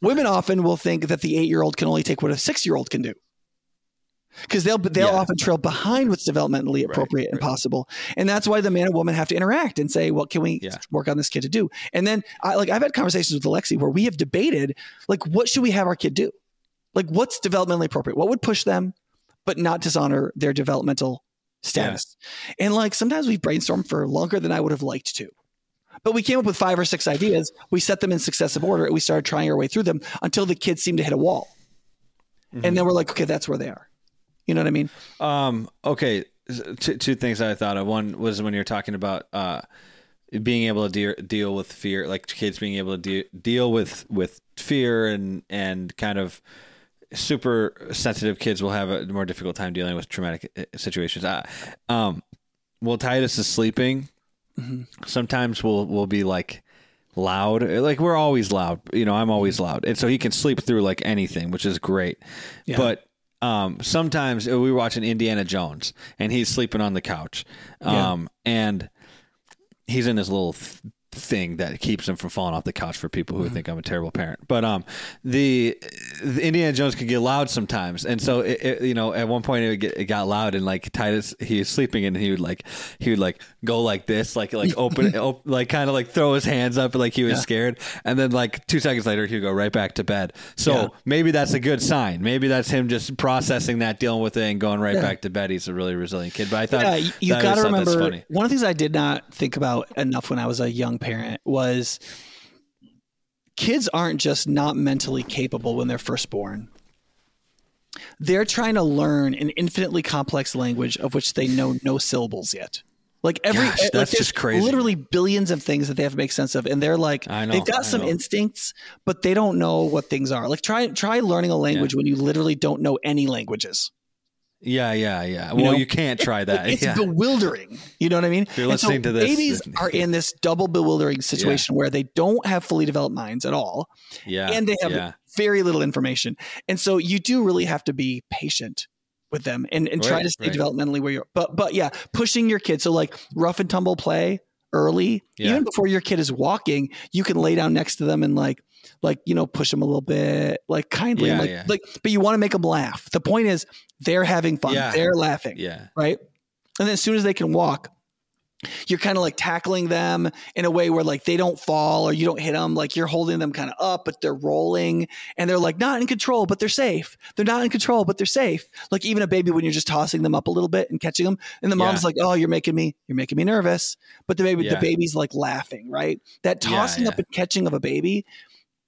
women often will think that the 8-year-old can only take what a 6-year-old can do. Because they'll often trail behind what's developmentally appropriate and possible, and that's why the man and woman have to interact and say, "What can we work on this kid to do?" And then, I've had conversations with Alexi where we have debated, like, what should we have our kid do? Like, what's developmentally appropriate? What would push them, but not dishonor their developmental status? Yeah. And like sometimes we brainstorm for longer than I would have liked to, but we came up with 5 or 6 ideas. We set them in successive order, and we started trying our way through them until the kids seemed to hit a wall, and then we're like, "Okay, that's where they are." You know what I mean? Okay. Two things I thought of. One was when you're talking about being able to deal with fear, like kids being able to deal with fear and kind of super sensitive kids will have a more difficult time dealing with traumatic situations. While Titus is sleeping, sometimes we'll be like loud. Like we're always loud. You know, I'm always loud. And so he can sleep through like anything, which is great. Yeah. But sometimes we were watching Indiana Jones and he's sleeping on the couch. And he's in this little thing that keeps him from falling off the couch for people who think I'm a terrible parent. But, the Indiana Jones could get loud sometimes. And so it you know, at one point it got loud and like Titus, he was sleeping and he would go like this, like open, like kind of like throw his hands up like he was scared. And then like 2 seconds later, he'd go right back to bed. So maybe that's a good sign. Maybe that's him just processing that, dealing with it and going right back to bed. He's a really resilient kid. But I thought you got to remember, one of the things I did not think about enough when I was a young parent was kids aren't just not mentally capable when they're first born. They're trying to learn an infinitely complex language of which they know no syllables yet. Like that's just crazy. Literally billions of things that they have to make sense of. And they're like, they've got some instincts, but they don't know what things are. Like try learning a language when you literally don't know any languages. Yeah. Well, you can't try that. It's bewildering. You know what I mean? If you're listening to this. Babies are in this double bewildering situation where they don't have fully developed minds at all. Yeah. And they have very little information. And so you do really have to be patient with them and try to stay developmentally where you're, but yeah, pushing your kids. So like rough and tumble play early, even before your kid is walking, you can lay down next to them and like, push them a little bit, like kindly, but you want to make them laugh. The point is they're having fun. Yeah. They're laughing. Yeah. Right. And then as soon as they can walk, you're kind of like tackling them in a way where like they don't fall or you don't hit them. Like you're holding them kind of up, but they're rolling and they're like not in control, but they're safe. They're not in control, but they're safe. Like even a baby when you're just tossing them up a little bit and catching them and the mom's like, oh, you're making me nervous. But the baby's like laughing, right? That tossing up and catching of a baby,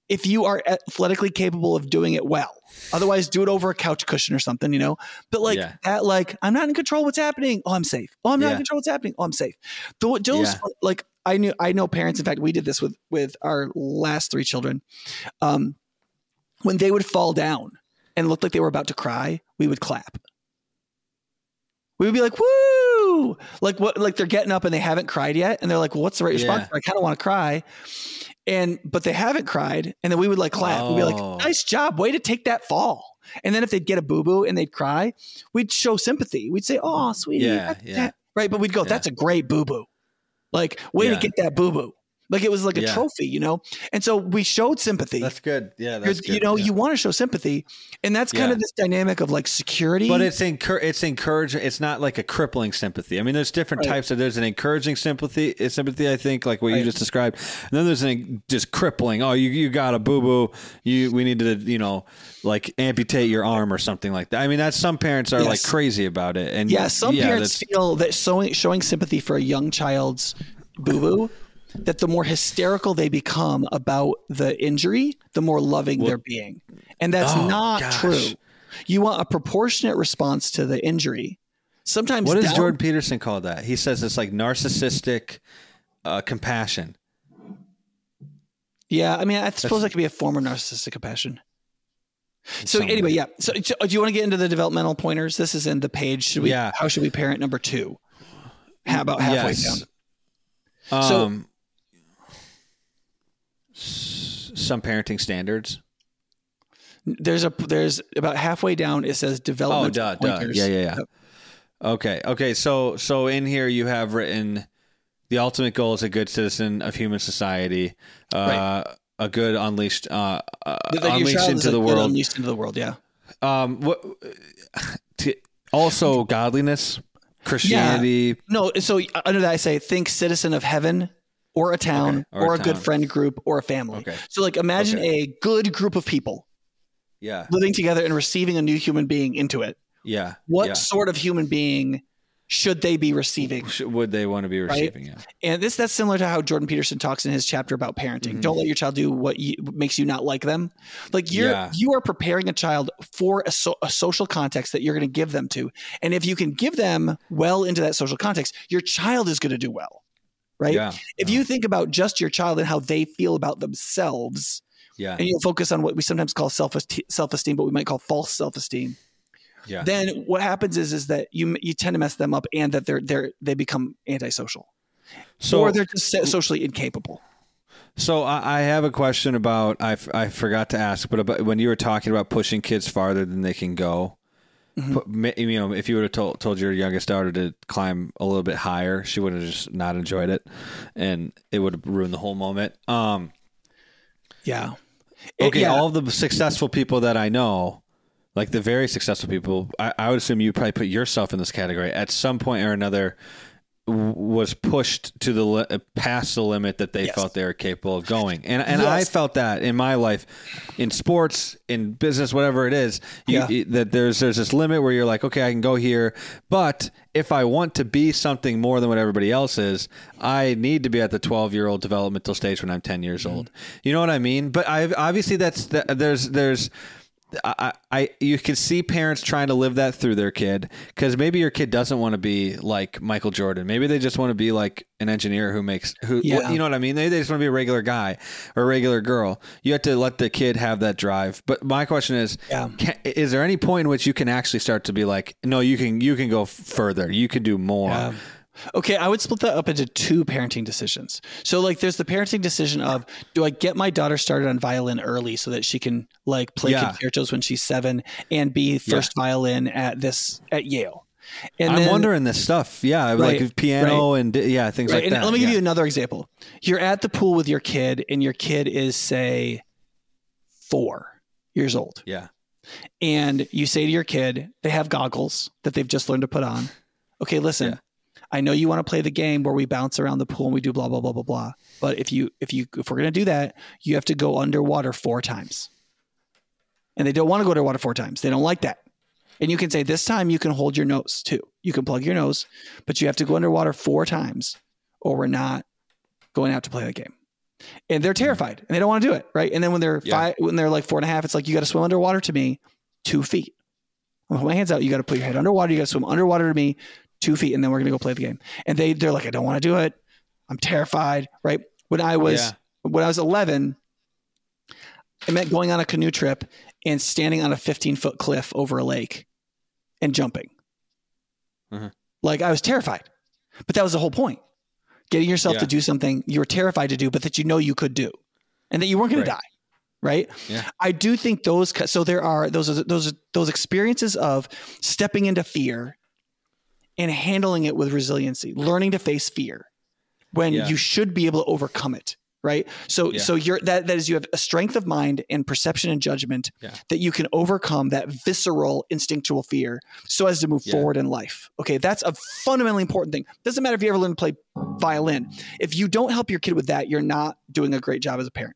if you are athletically capable of doing it well, otherwise do it over a couch cushion or something, you know, but like that, like, I'm not in control. What's happening? Oh, I'm safe. Oh, I'm not in control. What's happening? Oh, I'm safe. Like I know parents, in fact, we did this with our last three children. When they would fall down and looked like they were about to cry, we would clap. We would be like, woo, like what, like they're getting up and they haven't cried yet. And they're like, well, what's the right response? I kind of want to cry. But they haven't cried. And then we would like clap. We'd be like, nice job. Way to take that fall. And then if they'd get a boo-boo and they'd cry, we'd show sympathy. We'd say, oh, sweetie. Yeah. Right. But we'd go, that's a great boo-boo. Like way to get that boo-boo. Like it was like a trophy, you know? And so we showed sympathy. That's good. Yeah. That's good. You know, you want to show sympathy. And that's kind of this dynamic of like security. But it's encouraging. It's not like a crippling sympathy. I mean, there's different types of, there's an encouraging sympathy, I think, like what you just described. And then there's an just crippling. Oh, you got a boo-boo. We need to, you know, like amputate your arm or something like that. I mean, that's, some parents are like crazy about it. And some parents feel that showing sympathy for a young child's boo-boo, that the more hysterical they become about the injury, the more loving they're being. And that's not true. You want a proportionate response to the injury. Sometimes what does Jordan Peterson call that? He says it's like narcissistic compassion. Yeah. I mean, I suppose that could be a form of narcissistic compassion. So anyway, So do you want to get into the developmental pointers? This is in the page. How should we parent number 2? How about halfway down? Some parenting standards. There's about halfway down. It says development. Oh, pointers. Yeah. Okay. So in here you have written the ultimate goal is a good citizen of human society. A good unleashed into the world. Unleashed into the world. Yeah. Also godliness, Christianity. Yeah. No. So under that I say think citizen of heaven. Or a town, or a good friend group, or a family. Okay. So like imagine a good group of people living together and receiving a new human being into it. Yeah. What sort of human being should they be receiving? Would they want to be receiving? Right? Yeah. And that's similar to how Jordan Peterson talks in his chapter about parenting. Mm-hmm. Don't let your child do what makes you not like them. Like you are preparing a child for a social context that you're going to give them to. And if you can give them well into that social context, your child is going to do well. Right. Yeah. If you think about just your child and how they feel about themselves and you focus on what we sometimes call self-esteem, but we might call false self-esteem. Yeah. Then what happens is that you tend to mess them up and that they become antisocial or they're just socially incapable. So I have a question about, I forgot to ask, but about when you were talking about pushing kids farther than they can go. Mm-hmm. You know, if you would have told your youngest daughter to climb a little bit higher, she would have just not enjoyed it, and it would have ruined the whole moment. All of the successful people that I know, like the very successful people, I would assume you probably put yourself in this category at some point or another. Was pushed to past the limit that they felt they were capable of going. And I felt that in my life, in sports, in business, whatever it is, that there's this limit where you're like, okay, I can go here, but if I want to be something more than what everybody else is, I need to be at the 12-year-old developmental stage when I'm 10 years old. You know what I mean? But obviously there's You can see parents trying to live that through their kid, because maybe your kid doesn't want to be like Michael Jordan. Maybe they just want to be like an engineer who you know what I mean? They just want to be a regular guy or a regular girl. You have to let the kid have that drive. But my question is, is there any point in which you can actually start to be like, no, you can go further. You can do more. Yeah. Okay, I would split that up into two parenting decisions. So like there's the parenting decision of, do I get my daughter started on violin early so that she can like play concertos when she's 7 and be first violin at Yale? And I'm wondering this stuff. Yeah. Right, like piano and things like that. And let me give you another example. You're at the pool with your kid and your kid is, say, 4 years old. Yeah. And you say to your kid, they have goggles that they've just learned to put on. Okay, listen. Yeah. I know you want to play the game where we bounce around the pool and we do blah, blah, blah, blah, blah. But if we're going to do that, you have to go underwater 4 times. And they don't want to go underwater 4 times. They don't like that. And you can say, this time you can hold your nose too. You can plug your nose, but you have to go underwater 4 times or we're not going out to play the game. And they're terrified and they don't want to do it. Right. And then when they're when they're like 4 and a half, it's like, you got to swim underwater to me 2 feet. I'll hold my hands out. You got to put your head underwater. You got to swim underwater to me 2 feet, and then we're going to go play the game. And they're like, I don't want to do it. I'm terrified. Right. When I was 11, I meant going on a canoe trip and standing on a 15-foot cliff over a lake and jumping. Uh-huh. Like I was terrified, but that was the whole point. Getting yourself to do something you were terrified to do, but that you know you could do and that you weren't going to die. Right. Yeah. I do think those experiences of stepping into fear and handling it with resiliency, learning to face fear when you should be able to overcome it, right? So you have a strength of mind and perception and judgment that you can overcome that visceral instinctual fear so as to move forward in life. Okay, that's a fundamentally important thing. Doesn't matter if you ever learn to play violin. If you don't help your kid with that, you're not doing a great job as a parent.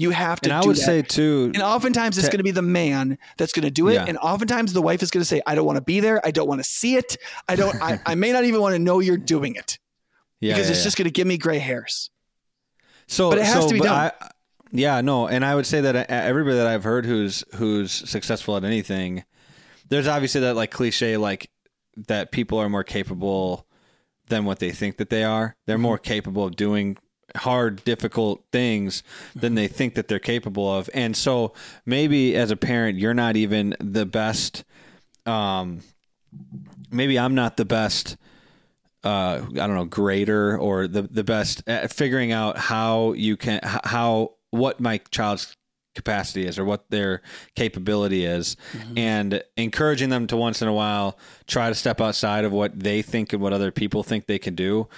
You have to do that. And I would say too, and oftentimes it's going to be the man that's going to do it. Yeah. And oftentimes the wife is going to say, I don't want to be there. I don't want to see it. I may not even want to know you're doing it because it's just going to give me gray hairs. But it has to be done. And I would say that everybody that I've heard who's successful at anything, there's obviously that like cliche, like that people are more capable than what they think that they are. They're more capable of doing hard, difficult things than they think that they're capable of. And so maybe as a parent, you're not even the best. Maybe I'm not the best, grader or the best at figuring out what my child's capacity is or what their capability is, and encouraging them to once in a while, try to step outside of what they think and what other people think they can do.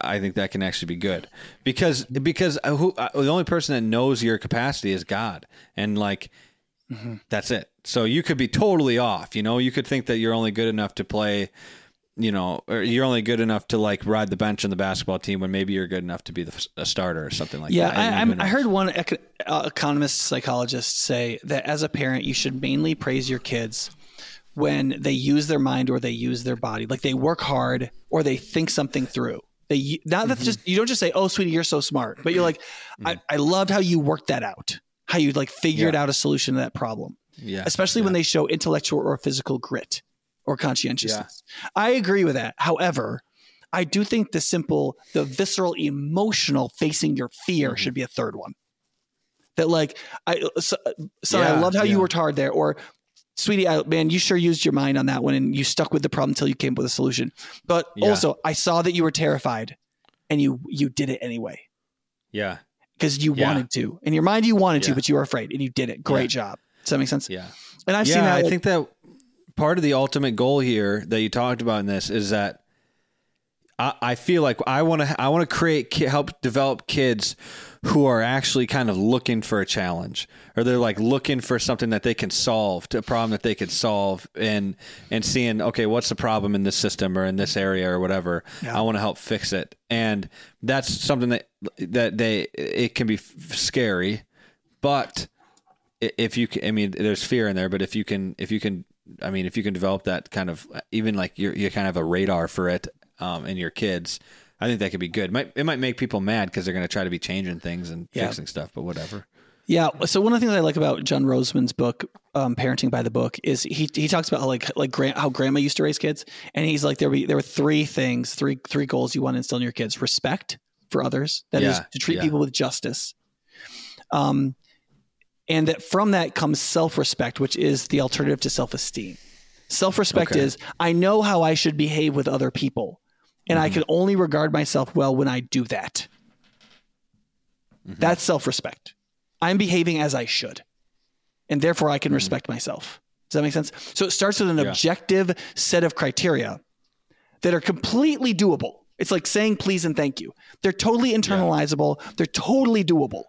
I think that can actually be good because the only person that knows your capacity is God, and like that's it. So you could be totally off. You know, you could think that you're only good enough to play, you know, or you're only good enough to like ride the bench on the basketball team when maybe you're good enough to be a starter or something like that. I heard one economist psychologist say that as a parent, you should mainly praise your kids when they use their mind or they use their body, like they work hard or they think something through. You don't just say, oh, sweetie, you're so smart. But you're like, I loved how you worked that out, how you like figured out a solution to that problem, especially when they show intellectual or physical grit or conscientiousness. Yeah. I agree with that. However, I do think the visceral, emotional facing your fear should be a third one. That like, I loved how you worked hard there, or sweetie, man, you sure used your mind on that one and you stuck with the problem until you came up with a solution. But also, I saw that you were terrified and you did it anyway. Yeah. Because you wanted to. In your mind, you wanted to, but you were afraid and you did it. Great job. Does that make sense? Yeah. And I've seen that. I think that part of the ultimate goal here that you talked about in this is that I feel like I want to help develop kids who are actually kind of looking for a challenge, or they're like looking for something that they can solve, a problem that they could solve, and seeing, okay, what's the problem in this system or in this area or whatever? Yeah. I want to help fix it. And that's something that can be scary, but there's fear in there, but if you can develop that kind of, even like you're kind of a radar for it in your kids, I think that could be good. It might make people mad because they're going to try to be changing things and fixing stuff, but whatever. Yeah. So one of the things I like about John Rosemond's book Parenting by the Book is he talks about how how grandma used to raise kids, and he's like there were three goals you want to instill in your kids: respect for others, that is to treat people with justice, and that from that comes self-respect, which is the alternative to self-esteem. Self-respect is I know how I should behave with other people, and I can only regard myself well when I do that. That's self-respect. I'm behaving as I should, and therefore I can respect myself. Does that make sense? So it starts with an objective set of criteria that are completely doable. It's like saying please and thank you. They're totally internalizable. They're totally doable,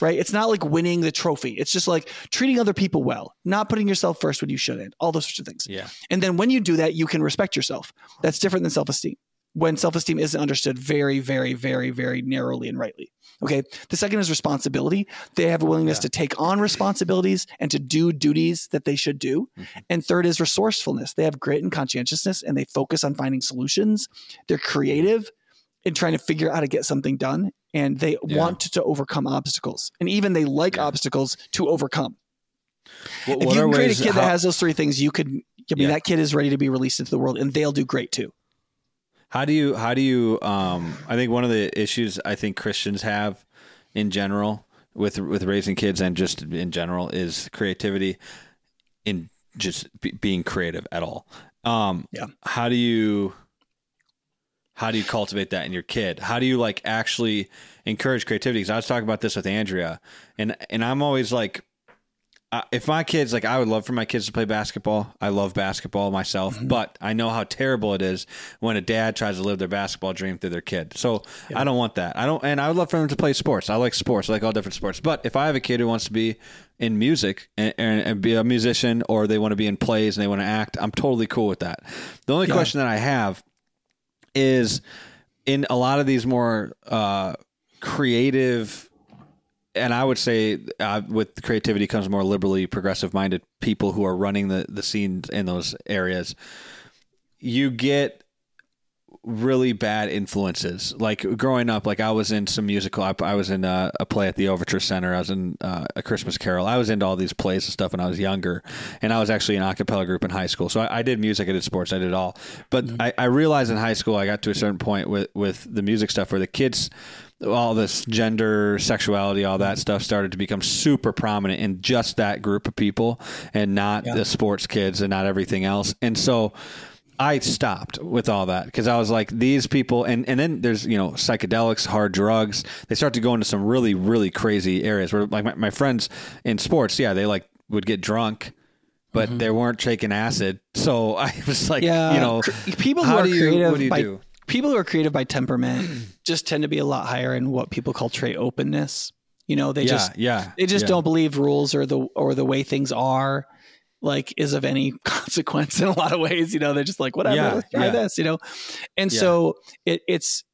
right? It's not like winning the trophy. It's just like treating other people well, not putting yourself first when you shouldn't, all those sorts of things. Yeah. And then when you do that, you can respect yourself. That's different than self-esteem, when self-esteem isn't understood very, very, very, very narrowly and rightly. Okay. The second is responsibility. They have a willingness to take on responsibilities and to do duties that they should do. And third is resourcefulness. They have grit and conscientiousness, and they focus on finding solutions. They're creative in trying to figure out how to get something done, and they want to overcome obstacles, and even they like obstacles to overcome. Well, if you can create a kid that has those three things, you could, I mean, that kid is ready to be released into the world, and they'll do great too. How do you I think one of the issues I think Christians have in general with raising kids and just in general is creativity in just being creative at all. How do you cultivate that in your kid? How do you like actually encourage creativity? Cause I was talking about this with Andrea, and I'm always like, if my kids, like, I would love for my kids to play basketball. I love basketball myself, but I know how terrible it is when a dad tries to live their basketball dream through their kid. So I don't want that. And I would love for them to play sports. I like sports. I like all different sports. But if I have a kid who wants to be in music and be a musician, or they want to be in plays and they want to act, I'm totally cool with that. The only question that I have is, in a lot of these more creative, and I would say with creativity comes more liberally progressive minded people who are running the scenes in those areas, you get really bad influences. Like growing up, like I was in some musical, I was in a play at the Overture Center. I was in A Christmas Carol. I was into all these plays and stuff when I was younger, and I was actually in an a cappella group in high school. So I did music, I did sports, I did it all. But I realized in high school, I got to a certain point with the music stuff where the kids, all this gender, sexuality, all that stuff started to become super prominent in just that group of people, and not the sports kids and not everything else. And so I stopped with all that because I was like, these people, and then there's, you know, psychedelics, hard drugs. They start to go into some really, really crazy areas where, like, my friends in sports, they like would get drunk, but they weren't taking acid. So I was like, you know, people who are creative, what do you do? People who are creative by temperament just tend to be a lot higher in what people call trait openness. You know, they just don't believe rules or the way things are, like, is of any consequence in a lot of ways. You know, they're just like, whatever, let's try this, you know? And so it's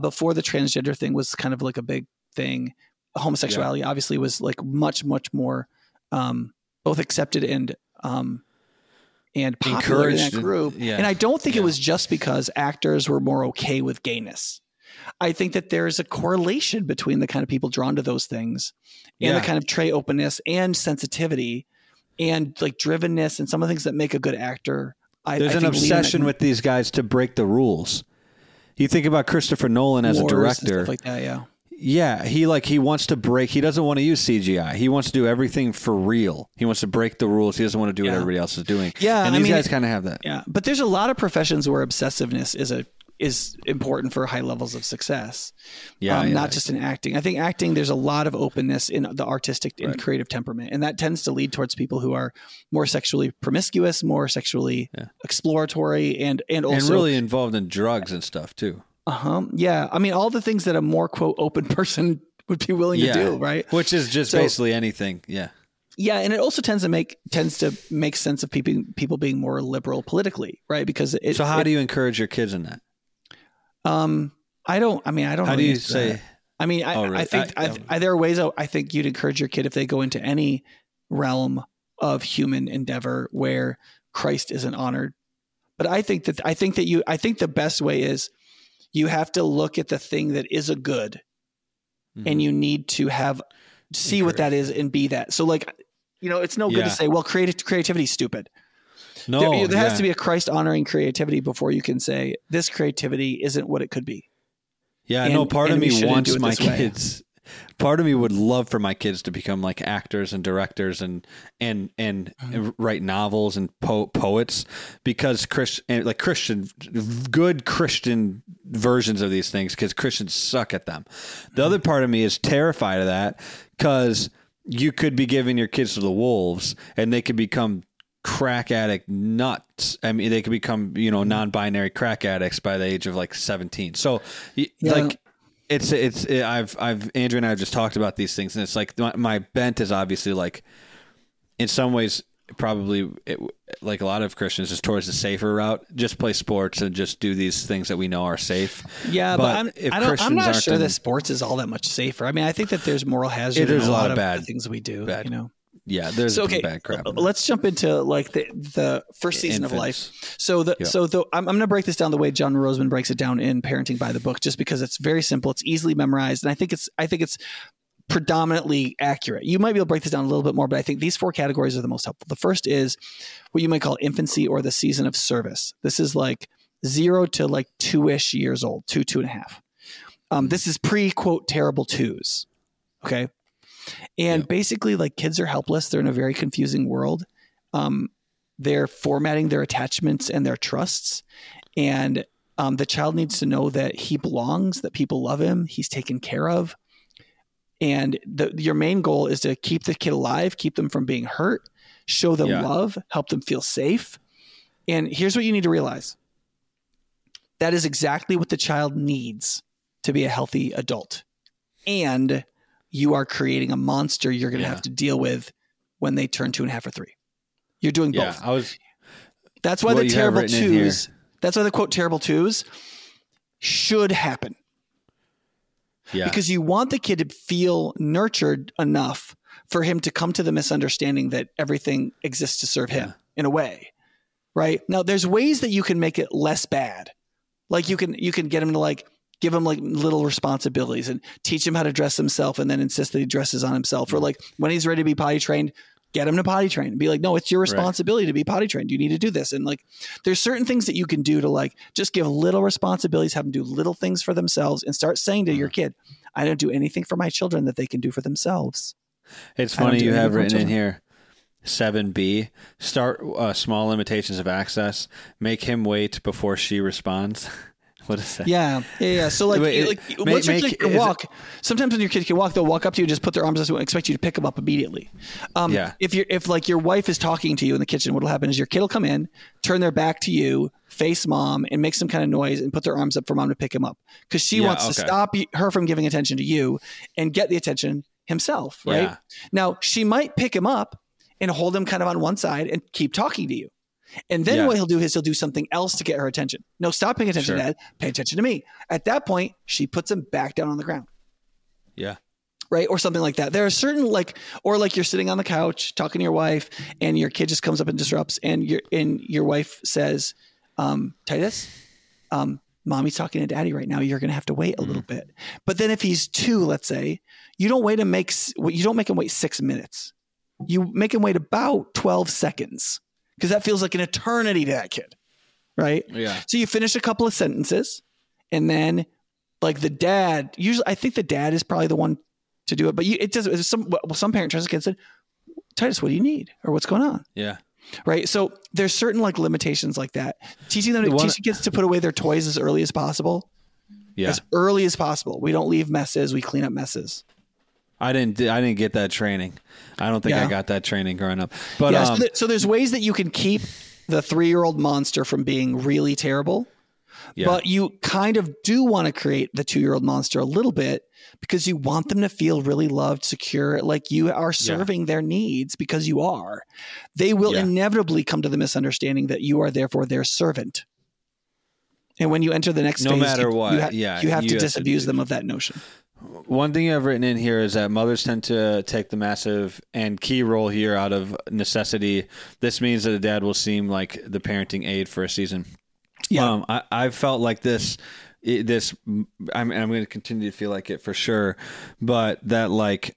before the transgender thing was kind of like a big thing, homosexuality obviously was like much, much more both accepted and popular in that group. And I don't think it was just because actors were more okay with gayness. I think that there is a correlation between the kind of people drawn to those things and the kind of trait openness and sensitivity and like drivenness and some of the things that make a good actor. There's an obsession with these guys to break the rules. You think about Christopher Nolan as a director. And stuff like that, yeah, he wants to break. He doesn't want to use CGI. He wants to do everything for real. He wants to break the rules. He doesn't want to do what everybody else is doing. Yeah, and these guys kind of have that. Yeah, but there's a lot of professions where obsessiveness is important for high levels of success. Not just in acting. I think acting, there's a lot of openness in the artistic and creative temperament, and that tends to lead towards people who are more sexually promiscuous, more sexually exploratory, and also really involved in drugs and stuff too. Yeah. I mean, all the things that a more quote open person would be willing to do, right? Which is just basically anything. Yeah. Yeah. And it also tends to make sense of people being more liberal politically, right? Because so how do you encourage your kids in that? I don't know. How do you say that? I mean, there are ways I think you'd encourage your kid if they go into any realm of human endeavor where Christ isn't honored. But I think the best way is, you have to look at the thing that is a good and you need to see what that is and be that. So like You know, it's no good to say, well, creativity is stupid. No, there has to be a Christ honoring creativity before you can say this creativity isn't what it could be. Yeah, and, no, part of me wants my kids. Part of me would love for my kids to become like actors and directors and write novels and poets, because Christian, good Christian versions of these things, because Christians suck at them. The other part of me is terrified of that, because you could be giving your kids to the wolves and they could become crack addict nuts. I mean, they could become, non-binary crack addicts by the age of like 17. So Andrea and I have just talked about these things, and it's like my bent is obviously like, in some ways, probably like a lot of Christians, is towards the safer route. Just play sports and just do these things that we know are safe. Yeah, I'm not sure that sports is all that much safer. I mean, I think that there's moral hazard. There's a lot of bad things we do. Bad. Yeah, there's bad crap. Let's jump into like the first season of life. So I'm going to break this down the way John Rosemond breaks it down in Parenting by the Book, just because it's very simple, it's easily memorized, and I think it's predominantly accurate. You might be able to break this down a little bit more, but I think these four categories are the most helpful. The first is what you might call infancy, or the season of service. This is like 0 to 2-ish years old, 2.5. This is pre quote terrible twos. Okay. And basically, like, kids are helpless. They're in a very confusing world. They're formatting their attachments and their trusts. And the child needs to know that he belongs, that people love him, he's taken care of. And your main goal is to keep the kid alive, keep them from being hurt, show them love, help them feel safe. And here's what you need to realize. That is exactly what the child needs to be a healthy adult. And you are creating a monster you're going to have to deal with when they turn 2.5 or 3. You're doing both. That's why the terrible twos. That's why the quote terrible twos should happen. Yeah. Because you want the kid to feel nurtured enough for him to come to the misunderstanding that everything exists to serve him in a way. Right? Now, there's ways that you can make it less bad. Like you can get him to give him like little responsibilities and teach him how to dress himself, and then insist that he dresses on himself. Or like when he's ready to be potty trained, get him to potty train and be like, no, it's your responsibility to be potty trained. You need to do this. And like, there's certain things that you can do to like, just give little responsibilities, have them do little things for themselves, and start saying to your kid, I don't do anything for my children that they can do for themselves. It's funny. You have written in here, 7B, start small limitations of access, make him wait before she responds. What is that? Yeah. So like, once your kid can walk, sometimes when your kid can walk, they'll walk up to you and just put their arms up and expect you to pick them up immediately. If your wife is talking to you in the kitchen, what'll happen is your kid will come in, turn their back to you, face mom, and make some kind of noise and put their arms up for mom to pick him up, because she wants to stop her from giving attention to you and get the attention himself. Right? Yeah. Now she might pick him up and hold him kind of on one side and keep talking to you. And then what he'll do is he'll do something else to get her attention. No, stop paying attention to that. Pay attention to me. At that point, she puts him back down on the ground. Yeah. Right? Or something like that. There are certain like you're sitting on the couch talking to your wife, and your kid just comes up and disrupts, and your wife says, Titus, mommy's talking to daddy right now. You're going to have to wait a little bit. But then if he's 2, let's say, you don't make him wait 6 minutes. You make him wait about 12 seconds. Because that feels like an eternity to that kid, right? Yeah. So you finish a couple of sentences, and then like the dad, usually I think the dad is probably the one to do it, but it doesn't. Some parent tries to get said, Titus, what do you need, or what's going on? Yeah. Right. So there's certain like limitations like that. Teaching kids to put away their toys as early as possible. Yeah. As early as possible. We don't leave messes. We clean up messes. I didn't get that training. I don't think I got that training growing up. But so there's ways that you can keep the 3-year-old monster from being really terrible. Yeah. But you kind of do want to create the 2-year-old monster a little bit, because you want them to feel really loved, secure, like you are serving their needs, because you are. They will inevitably come to the misunderstanding that you are therefore their servant. And when you enter the next phase, no matter what, you have to disabuse them of that notion. One thing I've written in here is that mothers tend to take the massive and key role here out of necessity. This means that the dad will seem like the parenting aide for a season. Yeah. I've felt like this, I'm going to continue to feel like it for sure, but that like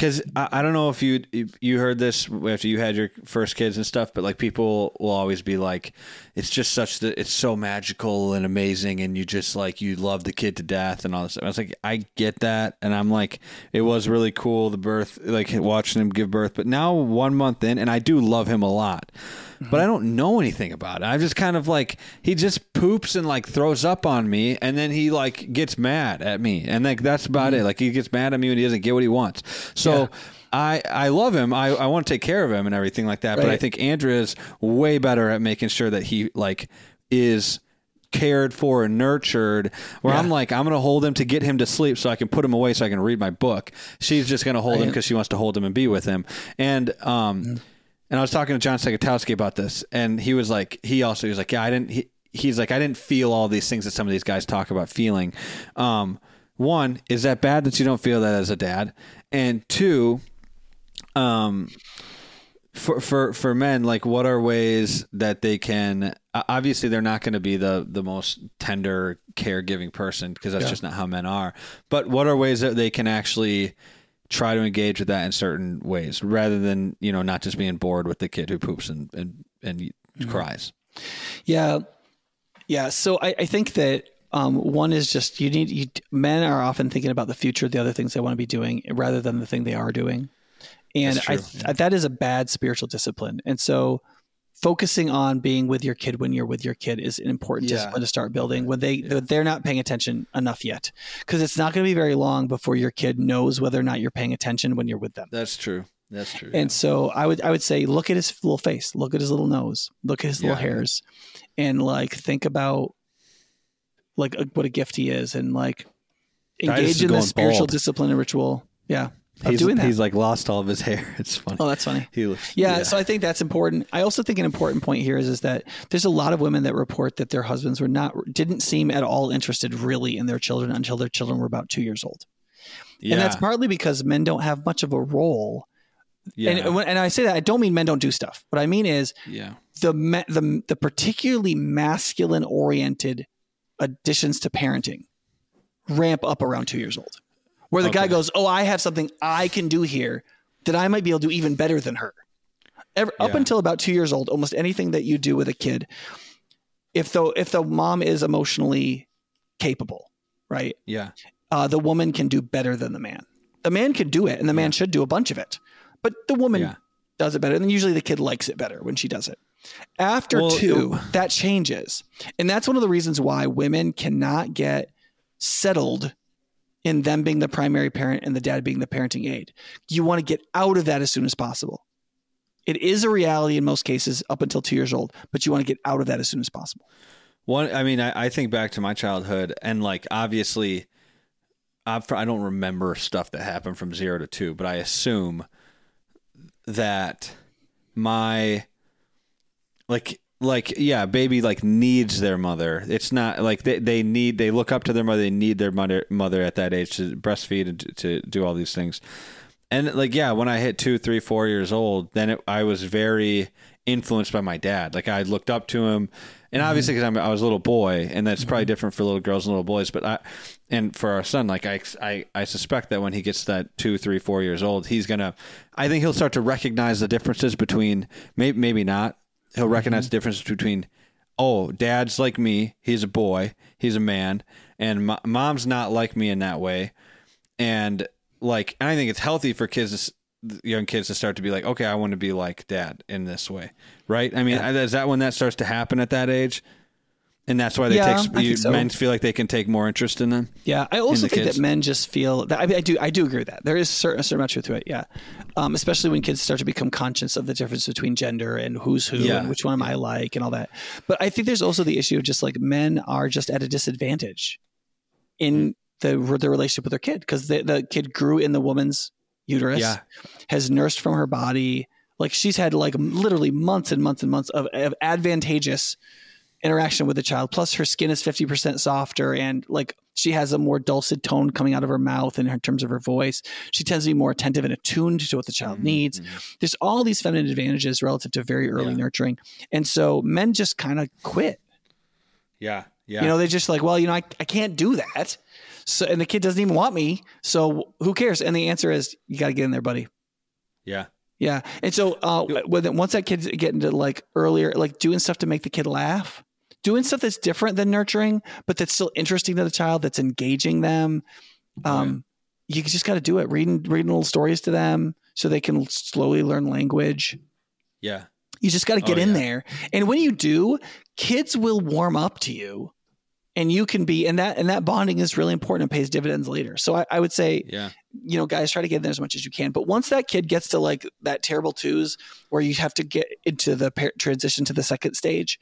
Because I don't know if you heard this after you had your first kids and stuff, but like people will always be like, it's just such that it's so magical and amazing, and you just like you love the kid to death and all this stuff. I was like, I get that, and I'm like, it was really cool, the birth, like watching him give birth. But now 1 month in, and I do love him a lot, mm-hmm. but I don't know anything about it. I'm just kind of like, he just poops and like throws up on me, and then he like gets mad at me, and like that's about mm-hmm. it. Like he gets mad at me and he doesn't get what he wants. So I love him. I want to take care of him and everything like that. Right. But I think Andrea's way better at making sure that he like is cared for and nurtured, where I'm like, I'm going to hold him to get him to sleep so I can put him away so I can read my book. She's just going to hold him because she wants to hold him and be with him. And, and I was talking to John Sekutowski about this, and he was like, he was like, yeah, he's like, I didn't feel all these things that some of these guys talk about feeling. One, is that bad that you don't feel that as a dad? And two, for men, like what are ways that they can, obviously they're not going to be the most tender caregiving person, because that's just not how men are, but what are ways that they can actually try to engage with that in certain ways, rather than, you know, not just being bored with the kid who poops and mm-hmm. cries. Yeah. Yeah. So I think that, one is just men are often thinking about the future, the other things they want to be doing, rather than the thing they are doing. And that is a bad spiritual discipline. And so focusing on being with your kid when you're with your kid is an important discipline to start building when they're not paying attention enough yet. Because it's not going to be very long before your kid knows whether or not you're paying attention when you're with them. That's true. That's true. And so I would say, look at his little face, look at his little nose, look at his little hairs, and like think about like what a gift he is, and like engage in the spiritual discipline and ritual. Yeah. He's like lost all of his hair. It's funny. Oh, that's funny. So I think that's important. I also think an important point here is that there's a lot of women that report that their husbands didn't seem at all interested really in their children until their children were about 2 years old. Yeah. And that's partly because men don't have much of a role. Yeah. And I say that, I don't mean men don't do stuff. What I mean is the particularly masculine oriented additions to parenting ramp up around 2 years old. Where the guy goes, oh, I have something I can do here that I might be able to do even better than her. Up until about 2 years old, almost anything that you do with a kid, if the mom is emotionally capable, right? Yeah. The woman can do better than the man. The man can do it, and the man should do a bunch of it. But the woman does it better, and usually the kid likes it better when she does it. After two, that changes. And that's one of the reasons why women cannot get settled in them being the primary parent and the dad being the parenting aide. You want to get out of that as soon as possible. It is a reality in most cases up until 2 years old, but you want to get out of that as soon as possible. One, I mean, I think back to my childhood, and like, obviously I don't remember stuff that happened from 0 to 2, but I assume that my baby like needs their mother. It's not like they look up to their mother. They need their mother at that age to breastfeed and to do all these things. And like, when I hit 2, 3, 4 years old, then I was very influenced by my dad. Like I looked up to him, and obviously because I was a little boy, and that's probably different for little girls and little boys. But and for our son, like I suspect that when he gets that 2, 3, 4 years old, I think he'll start to recognize the differences between maybe not. He'll recognize the difference between, dad's like me, he's a boy, he's a man, and mom's not like me in that way. And like, and I think it's healthy for young kids to start to be like, okay, I want to be like dad in this way. Right. I mean, is that when that starts to happen at that age? And that's why men feel like they can take more interest in them. Yeah, I also think that men just feel that I do agree with that. There is a certain amount of truth to it. Yeah, especially when kids start to become conscious of the difference between gender and who's who and which one am I like and all that. But I think there's also the issue of just like men are just at a disadvantage in the relationship with their kid, because the kid grew in the woman's uterus, has nursed from her body, like she's had like literally months and months and months of advantageous interaction with the child. Plus her skin is 50% softer, and like she has a more dulcet tone coming out of her mouth, and in terms of her voice she tends to be more attentive and attuned to what the child needs. There's all these feminine advantages relative to very early nurturing, and so men just kind of quit. They just like, well, I can't do that, So, and the kid doesn't even want me. So who cares? And the answer is, you got to get in there, buddy. Yeah. Yeah. And so once that kid's getting to like earlier, like doing stuff to make the kid laugh, doing stuff that's different than nurturing, but that's still interesting to the child, that's engaging them. You just got to do it. Reading little stories to them so they can slowly learn language. Yeah. You just got to get in there. And when you do, kids will warm up to you, and you can be, and that bonding is really important and pays dividends later. So I would say, you know, guys, try to get in there as much as you can. But once that kid gets to like that terrible twos where you have to get into the transition to the second stage,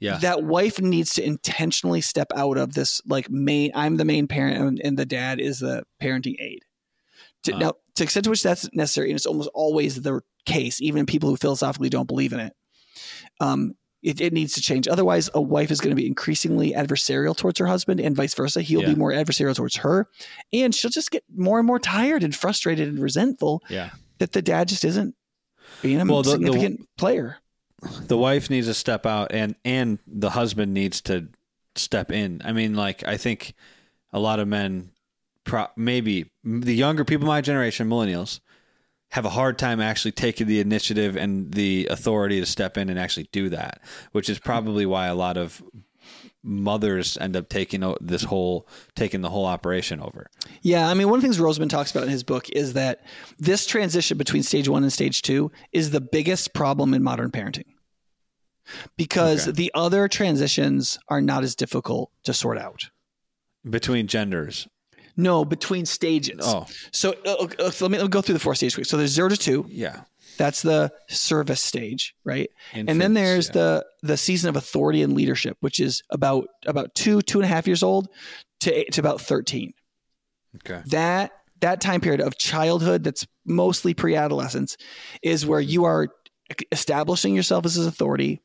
that wife needs to intentionally step out of this, like I'm the main parent and the dad is the parenting aide. Now, to the extent to which that's necessary, and it's almost always the case, even people who philosophically don't believe in it, it needs to change. Otherwise, a wife is going to be increasingly adversarial towards her husband, and vice versa. He'll be more adversarial towards her, and she'll just get more and more tired and frustrated and resentful that the dad just isn't being a significant player. The wife needs to step out, and the husband needs to step in. I mean, like, I think a lot of men, maybe the younger people, my generation, millennials, have a hard time actually taking the initiative and the authority to step in and actually do that, which is probably why a lot of mothers end up taking the whole operation over. Yeah. I mean, one of the things Rosemond talks about in his book is that this transition between stage one and stage two is the biggest problem in modern parenting, because the other transitions are not as difficult to sort out. Between genders. No, between stages. Oh. So let me go through the 4 stages. So there's 0 to 2. Yeah. That's the service stage, right? Infants, and then there's the season of authority and leadership, which is about 2.5 years old to about 13. Okay. That time period of childhood, that's mostly pre-adolescence, is where you are establishing yourself as an authority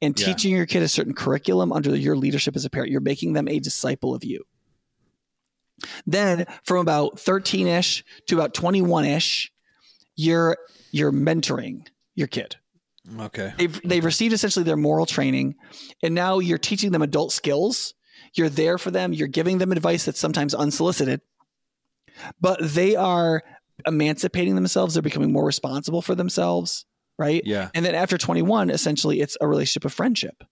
and teaching your kid a certain curriculum under your leadership as a parent. You're making them a disciple of you. Then from about 13-ish to about 21-ish, you're mentoring your kid. Okay. They've received essentially their moral training, and now you're teaching them adult skills. You're there for them. You're giving them advice that's sometimes unsolicited, but they are emancipating themselves. They're becoming more responsible for themselves, right? Yeah. And then after 21, essentially, it's a relationship of friendship.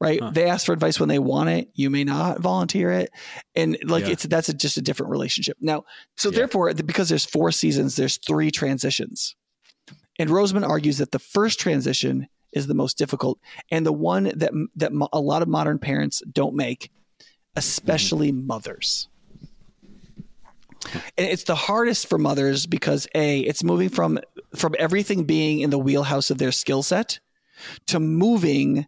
Right. Huh. They ask for advice when they want it. You may not volunteer it. And like, that's just a different relationship now. So therefore, because there's 4 seasons, there's 3 transitions. And Rosemond argues that the first transition is the most difficult, and the one that a lot of modern parents don't make, especially mothers. And it's the hardest for mothers because it's moving from everything being in the wheelhouse of their skill set to moving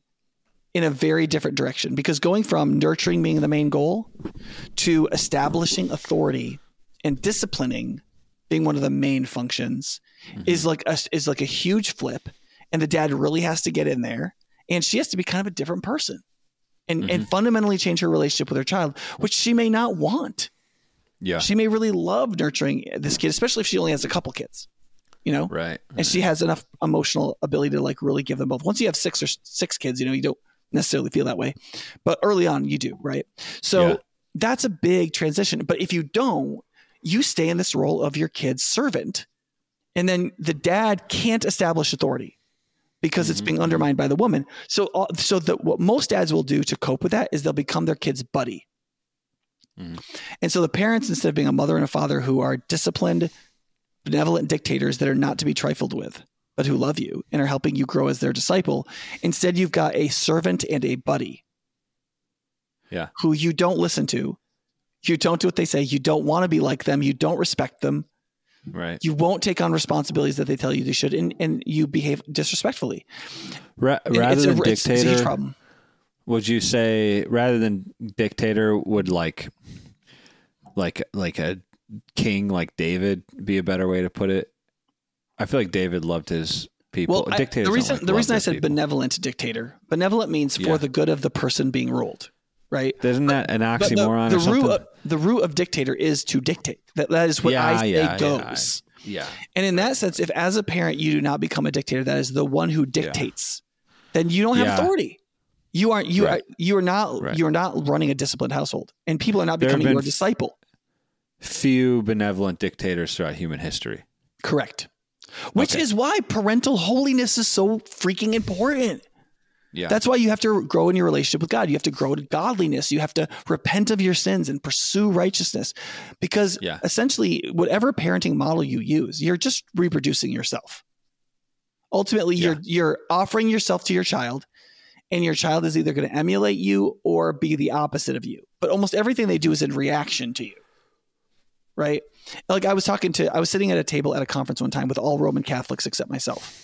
in a very different direction, because going from nurturing being the main goal to establishing authority and disciplining being one of the main functions is like a huge flip. And the dad really has to get in there, and she has to be kind of a different person and fundamentally change her relationship with her child, which she may not want. Yeah. She may really love nurturing this kid, especially if she only has a couple kids. You know, right? And she has enough emotional ability to like really give them both. Once you have 6 kids, you know, you don't necessarily feel that way, but early on you do, right? So that's a big transition. But if you don't, you stay in this role of your kid's servant, and then the dad can't establish authority because it's being undermined by the woman. So what most dads will do to cope with that is they'll become their kid's buddy. And so the parents, instead of being a mother and a father who are disciplined, benevolent dictators that are not to be trifled with, but who love you and are helping you grow as their disciple, instead you've got a servant and a buddy who you don't listen to. You don't do what they say. You don't want to be like them. You don't respect them. Right. You won't take on responsibilities that they tell you they should, and you behave disrespectfully. Rather than dictator, it's a huge problem. Would you say rather than dictator, would like a king like David be a better way to put it? I feel like David loved his people. Well, the reason I said people. Benevolent dictator. Benevolent means for the good of the person being ruled, right? Isn't that an oxymoron? The root of, dictator is to dictate. That is what I say goes. Yeah. And in that sense, if as a parent you do not become a dictator, that is the one who dictates, then you don't have authority. You are not running a disciplined household, and people are not becoming your disciple. Few benevolent dictators throughout human history. Correct. Which is why parental holiness is so freaking important. Yeah. That's why you have to grow in your relationship with God. You have to grow to godliness. You have to repent of your sins and pursue righteousness, because essentially whatever parenting model you use, you're just reproducing yourself. Ultimately, you're offering yourself to your child, and your child is either going to emulate you or be the opposite of you. But almost everything they do is in reaction to you. Right? Like I was sitting at a table at a conference one time with all Roman Catholics except myself.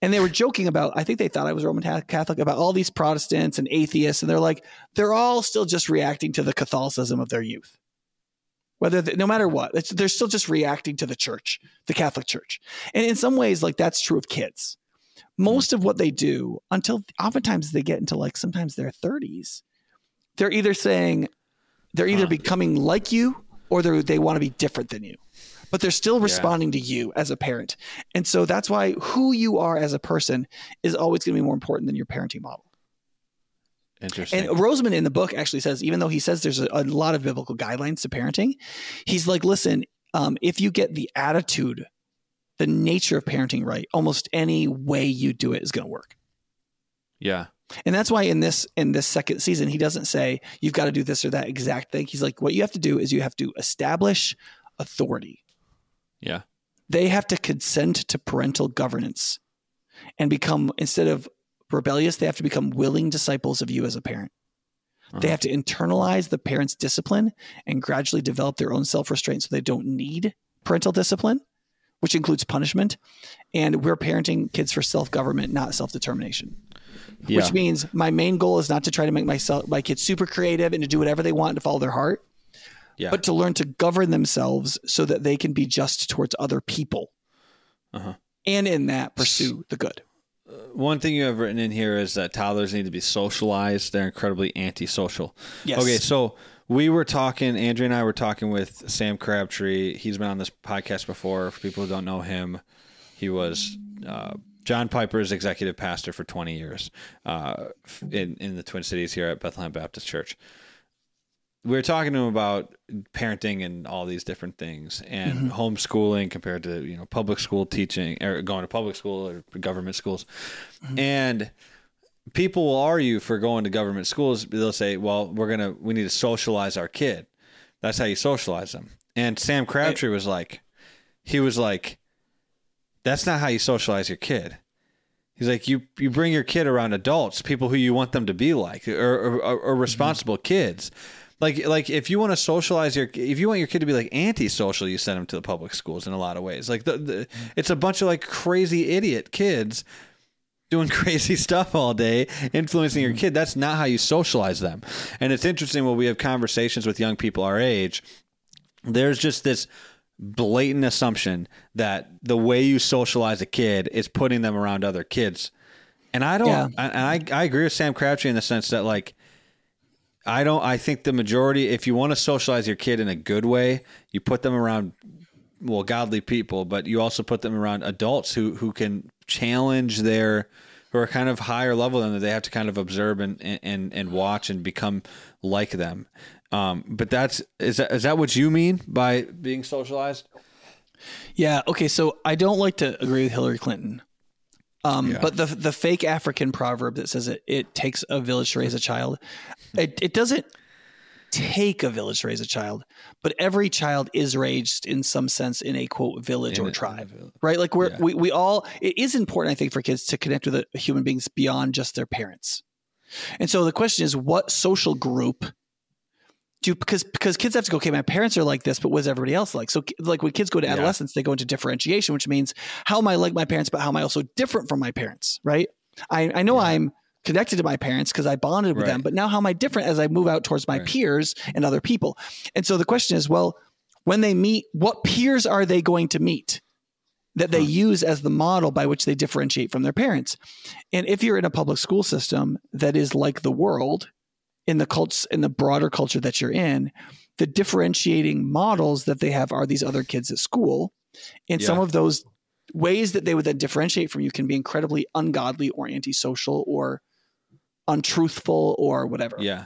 And they were joking about, I think they thought I was Roman Catholic, about all these Protestants and atheists. And they're like, they're all still just reacting to the Catholicism of their youth. No matter what, they're still just reacting to the church, the Catholic Church. And in some ways, like that's true of kids. Most of what they do until oftentimes they get into like sometimes their 30s, they're either saying they're either becoming like you, or they want to be different than you, but they're still responding to you as a parent. And so that's why who you are as a person is always going to be more important than your parenting model. Interesting. And Rosemond in the book actually says, even though he says there's a lot of biblical guidelines to parenting, he's like, listen, if you get the attitude, the nature of parenting right, almost any way you do it is going to work. Yeah. And that's why in this second season, he doesn't say you've got to do this or that exact thing. He's like, what you have to do is you have to establish authority. Yeah. They have to consent to parental governance and become, instead of rebellious, they have to become willing disciples of you as a parent. Uh-huh. They have to internalize the parent's discipline and gradually develop their own self-restraint so they don't need parental discipline, which includes punishment. And we're parenting kids for self-government, not self-determination. Yeah. Which means my main goal is not to try to make my kids super creative and to do whatever they want and to follow their heart, but to learn to govern themselves so that they can be just towards other people. Uh-huh. And in that, pursue the good. One thing you have written in here is that toddlers need to be socialized. They're incredibly antisocial. Yes. Okay, so Andrea and I were talking with Sam Crabtree. He's been on this podcast before. For people who don't know him, he was John Piper's executive pastor for 20 years in the Twin Cities here at Bethlehem Baptist Church. We were talking to him about parenting and all these different things, and homeschooling compared to public school teaching, or going to public school or government schools. Mm-hmm. And people will argue for going to government schools. They'll say, well, we need to socialize our kid. That's how you socialize them. And Sam Crabtree was like, that's not how you socialize your kid. He's like, you bring your kid around adults, people who you want them to be like, or responsible kids. Like if you want to socialize if you want your kid to be like antisocial, you send them to the public schools in a lot of ways. Like it's a bunch of like crazy idiot kids doing crazy stuff all day, influencing your kid. That's not how you socialize them. And it's interesting when we have conversations with young people our age, there's just this blatant assumption that the way you socialize a kid is putting them around other kids. And I agree with Sam Crabtree in the sense that I think the majority, if you want to socialize your kid in a good way, you put them around, well, godly people, but you also put them around adults who can challenge who are kind of higher level than them, that they have to kind of observe and watch and become like them. But is that what you mean by being socialized? Yeah. Okay. So I don't like to agree with Hillary Clinton, but the fake African proverb that says it takes a village to raise a child. It doesn't take a village to raise a child, but every child is raised in some sense in a quote village or tribe, right? Like we all, it is important, I think, for kids to connect with human beings beyond just their parents. And so the question is, what social group because kids have to go, okay, my parents are like this, but what is everybody else like? So like when kids go to adolescence, they go into differentiation, which means how am I like my parents, but how am I also different from my parents, right? I know I'm connected to my parents because I bonded with them, but now how am I different as I move out towards my peers and other people? And so the question is, well, when they meet, what peers are they going to meet that they use as the model by which they differentiate from their parents? And if you're in a public school system that is like the world, in the broader culture that you're in, the differentiating models that they have are these other kids at school. And some of those ways that they would then differentiate from you can be incredibly ungodly or antisocial or untruthful or whatever. Yeah.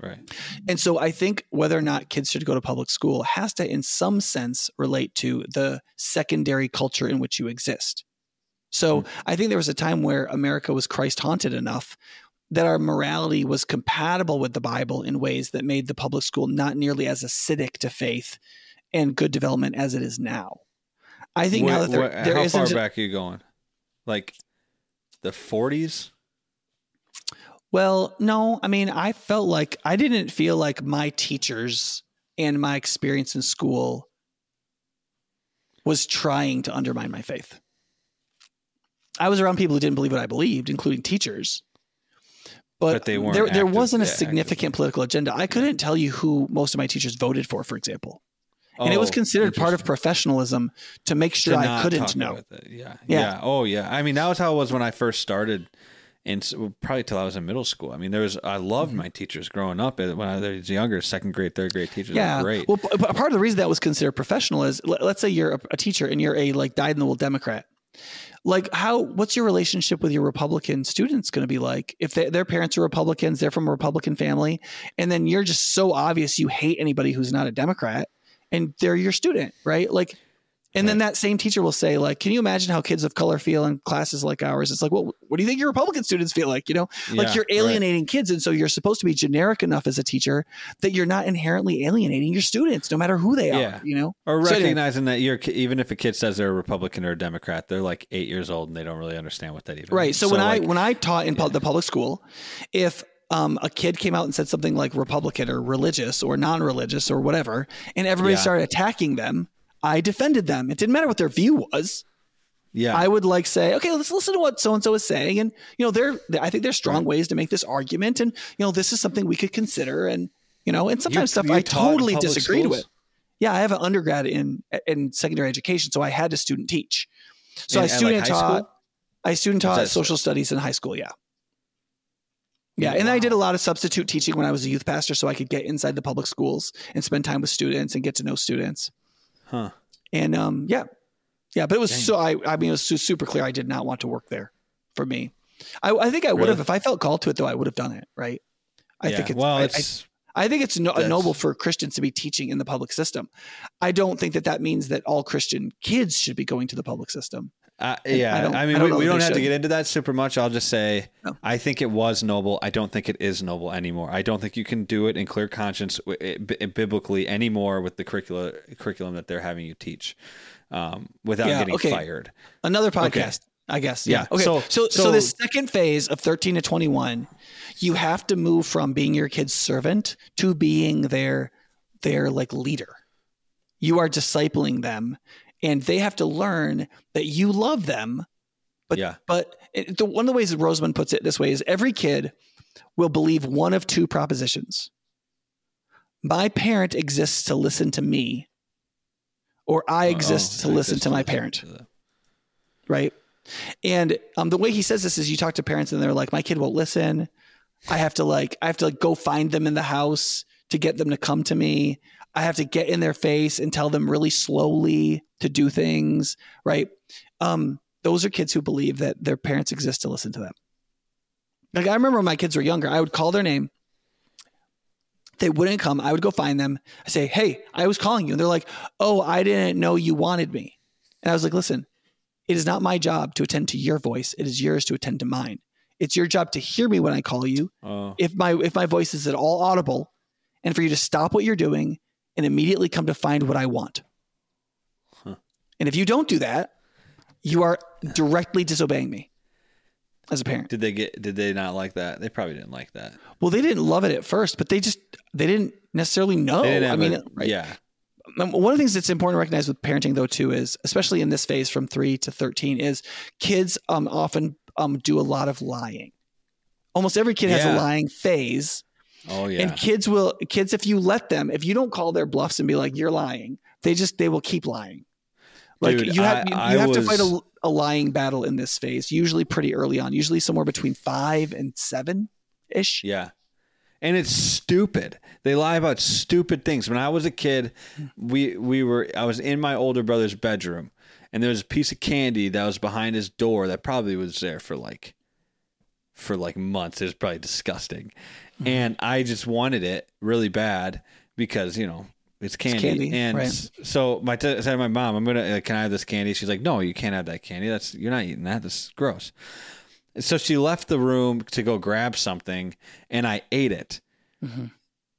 Right. And so I think whether or not kids should go to public school has to, in some sense, relate to the secondary culture in which you exist. So I think there was a time where America was Christ-haunted enough that our morality was compatible with the Bible in ways that made the public school not nearly as acidic to faith and good development as it is now. I think now that there how isn't... How far back are you going? Like the 40s? Well, no, I mean, I didn't feel like my teachers and my experience in school was trying to undermine my faith. I was around people who didn't believe what I believed, including teachers, but they weren't there wasn't a significant political agenda. I couldn't tell you who most of my teachers voted for example. And it was considered part of professionalism to make sure I couldn't know. Yeah. Oh, yeah. I mean, that was how it was when I first started. And so, probably till I was in middle school. I mean, I loved my teachers growing up. When I was younger, second grade, third grade teachers were great. Well, part of the reason that was considered professional is, let's say you're a teacher and you're a dyed-in-the-wool Democrat. Like, what's your relationship with your Republican students going to be like? If their parents are Republicans, they're from a Republican family, and then you're just so obvious you hate anybody who's not a Democrat, and they're your student, right? Like... And then that same teacher will say, like, can you imagine how kids of color feel in classes like ours? It's like, well, what do you think your Republican students feel like? You know, like you're alienating kids. And so you're supposed to be generic enough as a teacher that you're not inherently alienating your students, no matter who they are, you know, or recognizing that even if a kid says they're a Republican or a Democrat, they're like 8 years old and they don't really understand what that even means. So when I taught in the public school, if a kid came out and said something like Republican or religious or non-religious or whatever, and everybody started attacking them, I defended them. It didn't matter what their view was. Yeah. I would say, okay, let's listen to what so-and-so is saying. And, you know, I think there's strong ways to make this argument. And, you know, this is something we could consider. And, you know, and sometimes stuff I totally disagreed with. Yeah. I have an undergrad in secondary education. So I had to student teach. So I student taught social studies in high school. Yeah. Yeah. And I did a lot of substitute teaching when I was a youth pastor. So I could get inside the public schools and spend time with students and get to know students. Huh. And but it was it was super clear I did not want to work there. For me, I think I would have, if I felt called to it though, I would have done it. Right. I think it's noble for Christians to be teaching in the public system. I don't think that means that all Christian kids should be going to the public system. We don't have to get into that super much. I'll just say, I think it was noble. I don't think it is noble anymore. I don't think you can do it in clear conscience biblically anymore with the curriculum that they're having you teach without getting fired. Another podcast, I guess. Yeah. Okay. So the second phase of 13 to 21, you have to move from being your kid's servant to being their leader. You are discipling them. And they have to learn that you love them. But one of the ways that Rosemond puts it this way is every kid will believe one of two propositions. My parent exists to listen to me, or I exist to listen to my parent. Right? And the way he says this is you talk to parents and they're like, my kid won't listen. I have to go find them in the house to get them to come to me. I have to get in their face and tell them really slowly to do things, right? Those are kids who believe that their parents exist to listen to them. Like, I remember when my kids were younger, I would call their name. They wouldn't come. I would go find them. I say, hey, I was calling you. And they're like, oh, I didn't know you wanted me. And I was like, listen, it is not my job to attend to your voice. It is yours to attend to mine. It's your job to hear me when I call you. If my voice is at all audible, and for you to stop what you're doing and immediately come to find what I want. Huh. And if you don't do that, you are directly disobeying me as a parent. Did they not like that? They probably didn't like that. Well, they didn't love it at first, but they didn't necessarily know. One of the things that's important to recognize with parenting though, too, is especially in this phase from 3 to 13 is kids often do a lot of lying. Almost every kid has a lying phase. Oh yeah. And kids, if you let them, if you don't call their bluffs and be like, you're lying, they will keep lying. Like you have to fight a lying battle in this phase, usually pretty early on, usually somewhere between 5 and 7 ish. Yeah. And it's stupid. They lie about stupid things. When I was a kid, I was in my older brother's bedroom and there was a piece of candy that was behind his door that probably was there for like for like months. It was probably disgusting. Mm-hmm. And I just wanted it really bad because, you know, it's candy. And right. So I said to my mom, can I have this candy? She's like, no, you can't have that candy. You're not eating that. This is gross. And so she left the room to go grab something and I ate it. Mm-hmm.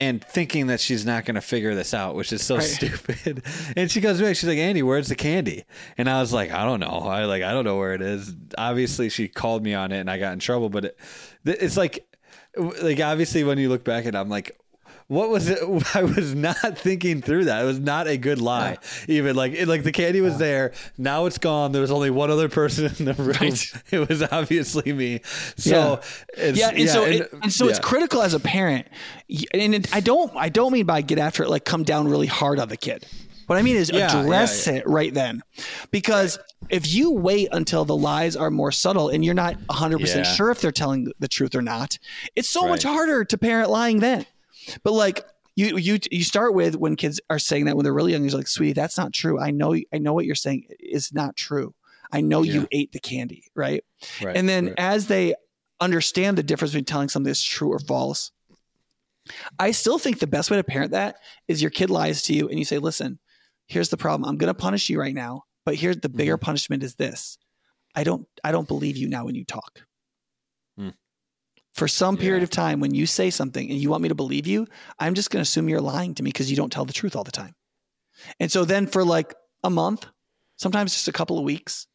And thinking that she's not going to figure this out, which is so stupid. And she goes back. She's like, Andy, where's the candy? And I was like, I don't know. I don't know where it is. Obviously, she called me on it, and I got in trouble. But it's like obviously, when you look back at it, I'm like, what was it? I was not thinking through that. It was not a good lie. Yeah. Even like the candy was there. Now it's gone. There was only one other person in the room. Right. It was obviously me. So it's critical as a parent. And I don't mean by get after it, like come down really hard on the kid. What I mean is address it right then, because if you wait until the lies are more subtle and you're not 100% sure if they're telling the truth or not, it's so much harder to parent lying then. But like you start with when kids are saying that when they're really young, you're like, sweetie, that's not true. I know what you're saying is not true. I know you ate the candy. Right. And then as they understand the difference between telling something that's true or false, I still think the best way to parent that is your kid lies to you and you say, listen, here's the problem. I'm going to punish you right now, but here's the bigger punishment is this. I don't believe you now when you talk. For some period of time, when you say something and you want me to believe you, I'm just going to assume you're lying to me because you don't tell the truth all the time. And so then for like a month, sometimes just a couple of weeks.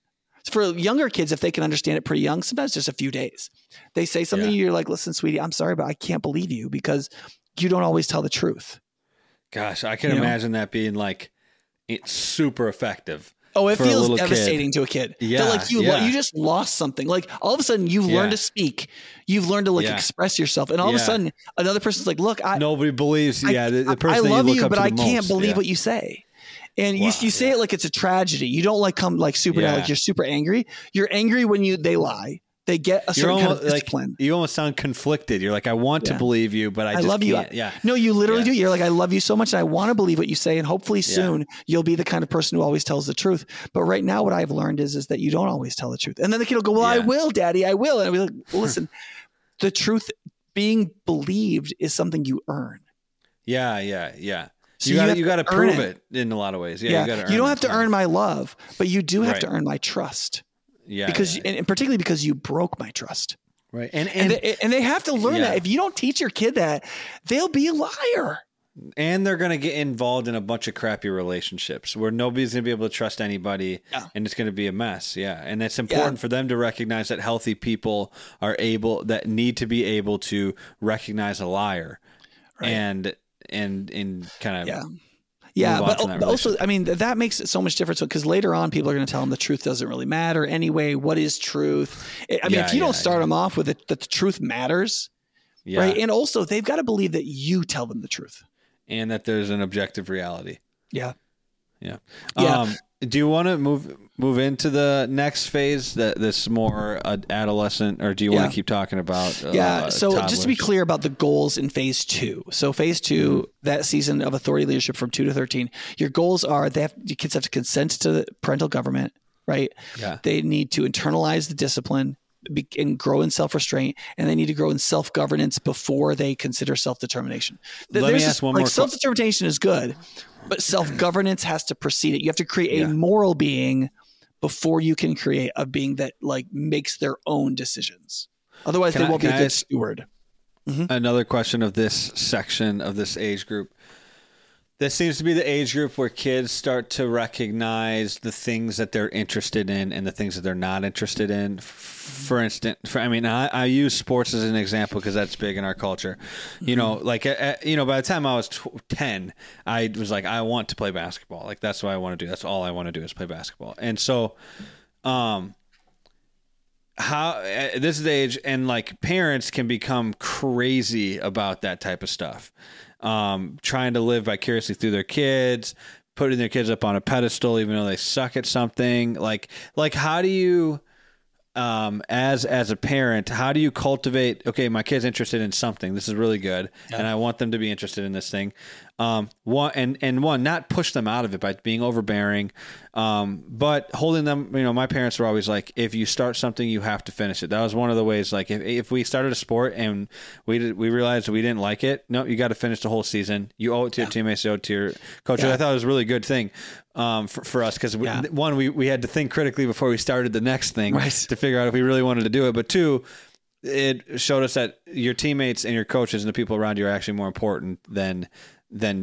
For younger kids, if they can understand it pretty young, sometimes just a few days. They say something and you're like, listen, sweetie, I'm sorry, but I can't believe you because you don't always tell the truth. Gosh, I can imagine that being like it's super effective. Oh, it feels devastating to a kid. Yeah, like you just lost something. Like all of a sudden you've learned to speak. You've learned to like express yourself. And all of a sudden another person's like, look, nobody believes. The person I love you, but I can't believe what you say. And you say it like it's a tragedy. You don't like come like super, like you're super angry. You're angry when they lie. They get a certain kind of discipline. You almost sound conflicted. You're like, I want to believe you, but I just love you. Can't. Yeah. No, you literally do. You're like, I love you so much. And I want to believe what you say. And hopefully soon you'll be the kind of person who always tells the truth. But right now what I've learned is that you don't always tell the truth. And then the kid will go, well, I will, Daddy, I will. And I'll be like, well, listen, the truth being believed is something you earn. Yeah. So you got to prove it in a lot of ways. Yeah. You don't have to earn my love, but you do have to earn my trust. Yeah, because and particularly because you broke my trust, right? And they have to learn that if you don't teach your kid that, they'll be a liar. And they're going to get involved in a bunch of crappy relationships where nobody's going to be able to trust anybody, and it's going to be a mess. Yeah, and it's important for them to recognize that healthy people need to be able to recognize a liar, and kind of Yeah, but also, I mean, that makes it so much difference because later on, people are going to tell them the truth doesn't really matter anyway. What is truth? If you don't start them off with it, that the truth matters, right? And also, they've got to believe that you tell them the truth. And that there's an objective reality. Yeah. Do you want to move into the next phase that's more adolescent, or do you want to keep talking about so toddlers? Just to be clear about the goals in phase 2. So phase 2, that season of authority leadership from 2 to 13, your goals are your kids have to consent to the parental government, right? Yeah. They need to internalize the discipline and grow in self-restraint, and they need to grow in self-governance before they consider self-determination. Let me ask one more. Self-determination is good, but self-governance has to precede it. You have to create a moral being before you can create a being that like makes their own decisions. Otherwise, they won't be a good steward. Mm-hmm. Another question of this section of this age group. This seems to be the age group where kids start to recognize the things that they're interested in and the things that they're not interested in. For instance, I use sports as an example because that's big in our culture. You know, like, by the time I was 10, I was like, I want to play basketball. Like, that's what I want to do. That's all I want to do is play basketball. And so, this is the age, and like parents can become crazy about that type of stuff. Trying to live vicariously through their kids, putting their kids up on a pedestal, even though they suck at something. Like, how do you, as a parent, how do you cultivate, okay, my kid's interested in something. This is really good. Yeah. And I want them to be interested in this thing. Not push them out of it by being overbearing, but holding them. You know, my parents were always like, if you start something, you have to finish it. That was one of the ways. Like, if we started a sport and we realized we didn't like it, no, you got to finish the whole season. You owe it to your teammates, you owe it to your coach. Yeah. I thought it was a really good thing for us, because we had to think critically before we started the next thing, right, to figure out if we really wanted to do it. But two, it showed us that your teammates and your coaches and the people around you are actually more important than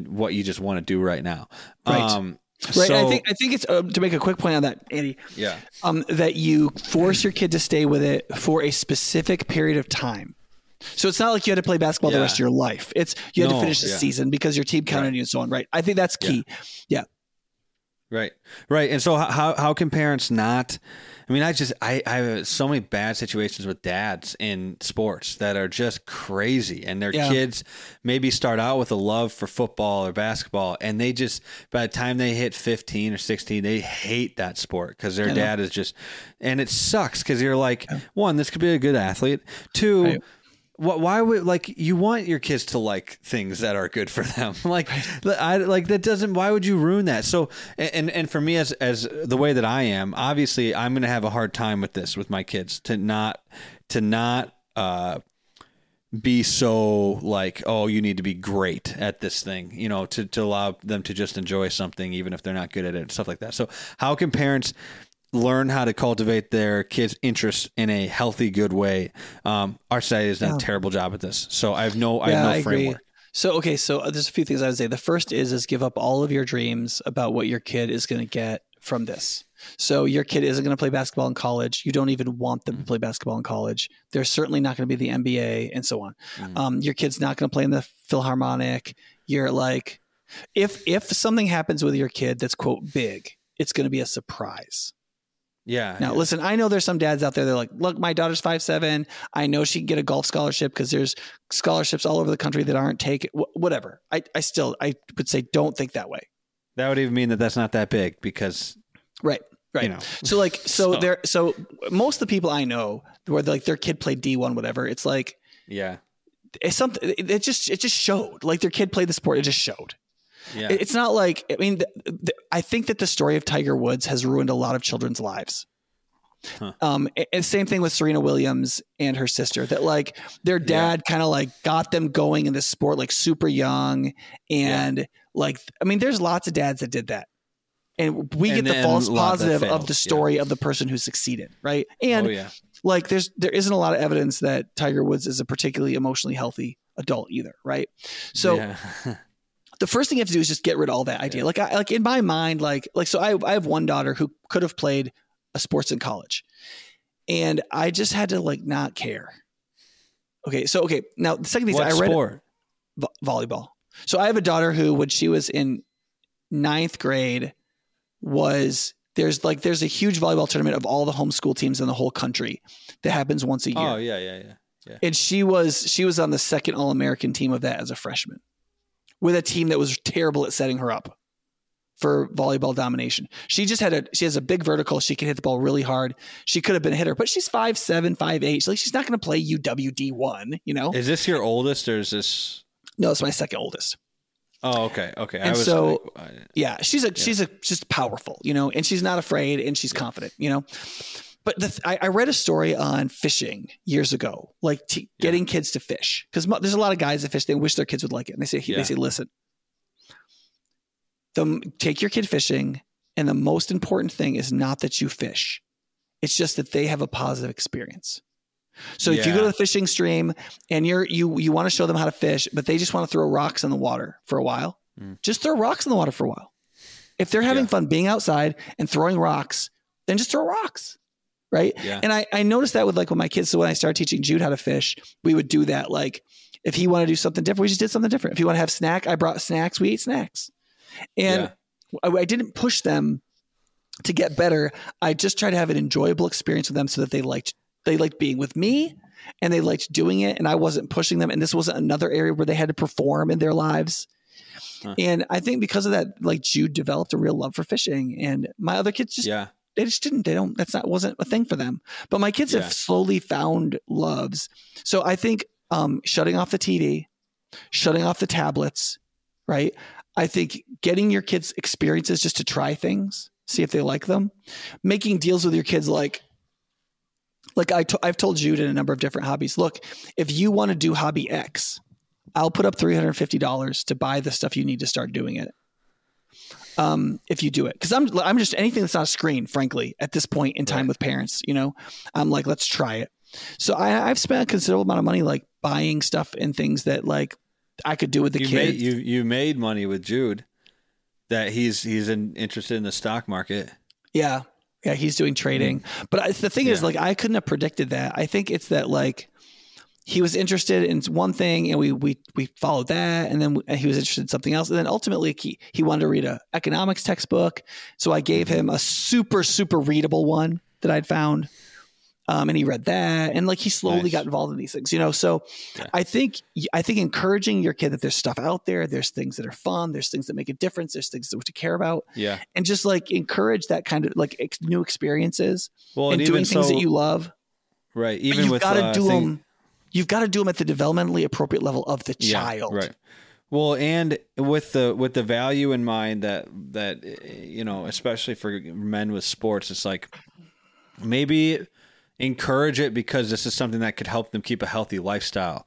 what you just want to do right now. Right. Right. So, I think it's to make a quick point on that, Andy, that you force your kid to stay with it for a specific period of time. So it's not like you had to play basketball the rest of your life. It's you had to finish the season because your team counted on you and so on. Right. I think that's key. Yeah. Right. Right. And so how can parents not, I mean, I have so many bad situations with dads in sports that are just crazy, and their kids maybe start out with a love for football or basketball, and they just, by the time they hit 15 or 16, they hate that sport because their dad is just, and it sucks because you're like, one, this could be a good athlete. Two, why would, like, you want your kids to like things that are good for them? Like, why would you ruin that? So, and for me, as the way that I am, obviously I'm going to have a hard time with this, with my kids, to not be so like, oh, you need to be great at this thing, you know, to allow them to just enjoy something, even if they're not good at it and stuff like that. So how can parents learn how to cultivate their kids' interests in a healthy, good way? Our society has done a terrible job at this. So I have no framework. Agree. So, okay. So there's a few things I would say. The first is give up all of your dreams about what your kid is going to get from this. So your kid isn't going to play basketball in college. You don't even want them to play basketball in college. They're certainly not going to be the NBA and so on. Mm-hmm. Your kid's not going to play in the Philharmonic. You're like, if something happens with your kid that's quote big, it's going to be a surprise. Yeah. Now, listen, I know there's some dads out there that are like, look, my daughter's 5'7". I know she can get a golf scholarship because there's scholarships all over the country that aren't taken. Whatever. I would say don't think that way. That would even mean that that's not that big because. Right. Right. You know. So like, so most of the people I know where like their kid played D1, whatever, it's like, yeah, it's something. It just showed, like, their kid played the sport. It just showed. Yeah. It's not like, I mean, I think that the story of Tiger Woods has ruined a lot of children's lives. Huh. And same thing with Serena Williams and her sister, that like their dad kind of like got them going in this sport, like super young. And like, I mean, there's lots of dads that did that. And we get the false positive of the story of the person who succeeded. Right. And like, there isn't a lot of evidence that Tiger Woods is a particularly emotionally healthy adult either. Right. So the first thing you have to do is just get rid of all that idea. Like, like in my mind, like, so I have one daughter who could have played a sports in college, and I just had to like not care. Okay. So, okay. Now the second thing is I read sport? Volleyball. So I have a daughter who, when she was in 9th grade, there's a huge volleyball tournament of all the homeschool teams in the whole country that happens once a year. Oh yeah. And she was on the second All-American team of that as a freshman, with a team that was terrible at setting her up for volleyball domination. She has a big vertical. She can hit the ball really hard. She could have been a hitter, but she's 5'7", 5'8". Like, she's not going to play UWD1, you know? Is this your oldest or is this? No, it's my second oldest. Oh, okay. Okay. And she's just powerful, you know, and she's not afraid and she's confident, you know? But I read a story on fishing years ago, like getting kids to fish, because there's a lot of guys that fish. They wish their kids would like it. And they say, listen, take your kid fishing. And the most important thing is not that you fish. It's just that they have a positive experience. So if you go to the fishing stream and you want to show them how to fish, but they just want to throw rocks in the water for a while, just throw rocks in the water for a while. If they're having fun being outside and throwing rocks, then just throw rocks. Right. Yeah. And I noticed that with like with my kids. So when I started teaching Jude how to fish, we would do that. Like if he wanted to do something different, we just did something different. If he wanted to have snack, I brought snacks. We ate snacks. And I didn't push them to get better. I just tried to have an enjoyable experience with them so that they liked being with me and they liked doing it. And I wasn't pushing them. And this wasn't another area where they had to perform in their lives. Huh. And I think because of that, like Jude developed a real love for fishing, and my other kids just, they just didn't. They don't. Wasn't a thing for them. But my kids have slowly found loves. So I think shutting off the TV, shutting off the tablets, right? I think getting your kids experiences just to try things, see if they like them, making deals with your kids. Like I've told Jude in a number of different hobbies, look, if you want to do hobby X, I'll put up $350 to buy the stuff you need to start doing it. If you do it, because I'm just anything that's not a screen, frankly, at this point in time with parents, you know, I'm like, let's try it. So I've spent a considerable amount of money, like buying stuff and things that like I could do with the kids. You made money with Jude that he's interested in the stock market. Yeah. Yeah. He's doing trading. Mm-hmm. But the thing is like, I couldn't have predicted that. I think it's that like, he was interested in one thing and we followed that. And then he was interested in something else. And then ultimately he wanted to read an economics textbook. So I gave him a super, super readable one that I'd found. And he read that and like, he slowly got involved in these things, you know? So I think encouraging your kid that there's stuff out there, there's things that are fun, there's things that make a difference, there's things that to care about. Yeah. And just like encourage that kind of like new experiences and doing things that you love. Right. Even with you've got to do them at the developmentally appropriate level of the child. Right. Well, and with the value in mind that, you know, especially for men with sports, it's like maybe encourage it because this is something that could help them keep a healthy lifestyle,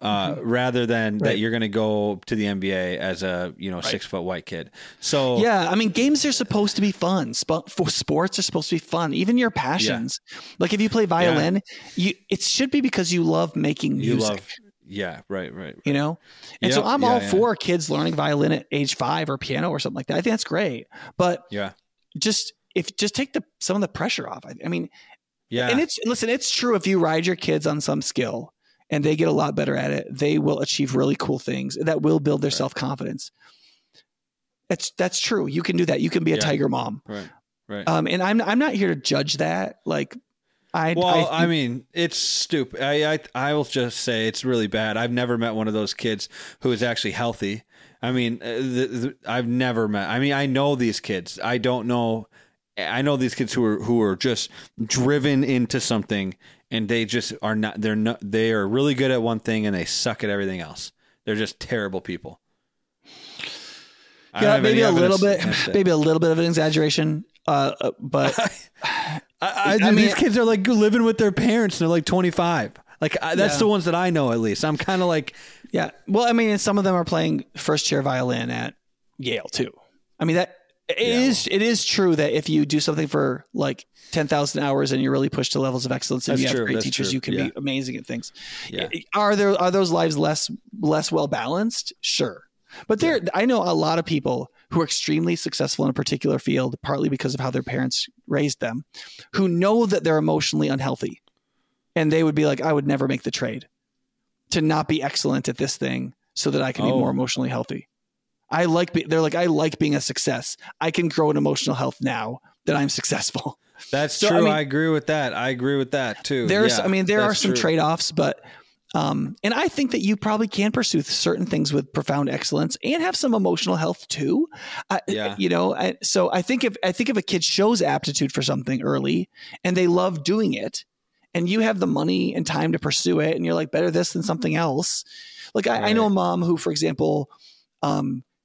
rather than that you're going to go to the NBA as a, you know, 6 foot white kid. So, yeah, I mean, games are supposed to be fun. Sports are supposed to be fun. Even your passions, like if you play violin, it should be because you love making music. Right. You know? And so I'm all for kids learning violin at age 5 or piano or something like that. I think that's great. But just take some of the pressure off. I mean, and it's true. If you ride your kids on some skill and they get a lot better at it, they will achieve really cool things that will build their self-confidence. That's true. You can do that. You can be a tiger mom. Right. And I'm not here to judge that. Like I mean, it's stupid. I will just say it's really bad. I've never met one of those kids who is actually healthy. I mean, I know these kids. I know these kids who are just driven into something and they just are not, they are really good at one thing and they suck at everything else. They're just terrible people. Yeah. Maybe a little bit of an exaggeration. But I mean, these kids are like living with their parents and they're like 25. Like that's the ones that I know, at least. I'm kind of like, yeah, well, I mean, and some of them are playing first chair violin at Yale too. I mean, It is true that if you do something for like 10,000 hours and you're really pushed to levels of excellence and you have great teachers, you can be amazing at things. Yeah. Are those lives less well balanced? Sure. But I know a lot of people who are extremely successful in a particular field, partly because of how their parents raised them, who know that they're emotionally unhealthy. And they would be like, I would never make the trade to not be excellent at this thing so that I can be more emotionally healthy. I like being a success. I can grow in emotional health now that I'm successful. That's true. I mean, I agree with that. I agree with that too. There are some trade-offs, but, and I think that you probably can pursue certain things with profound excellence and have some emotional health too. You know, so I think if a kid shows aptitude for something early and they love doing it and you have the money and time to pursue it and you're like, better this than something else. Like I know a mom who, for example,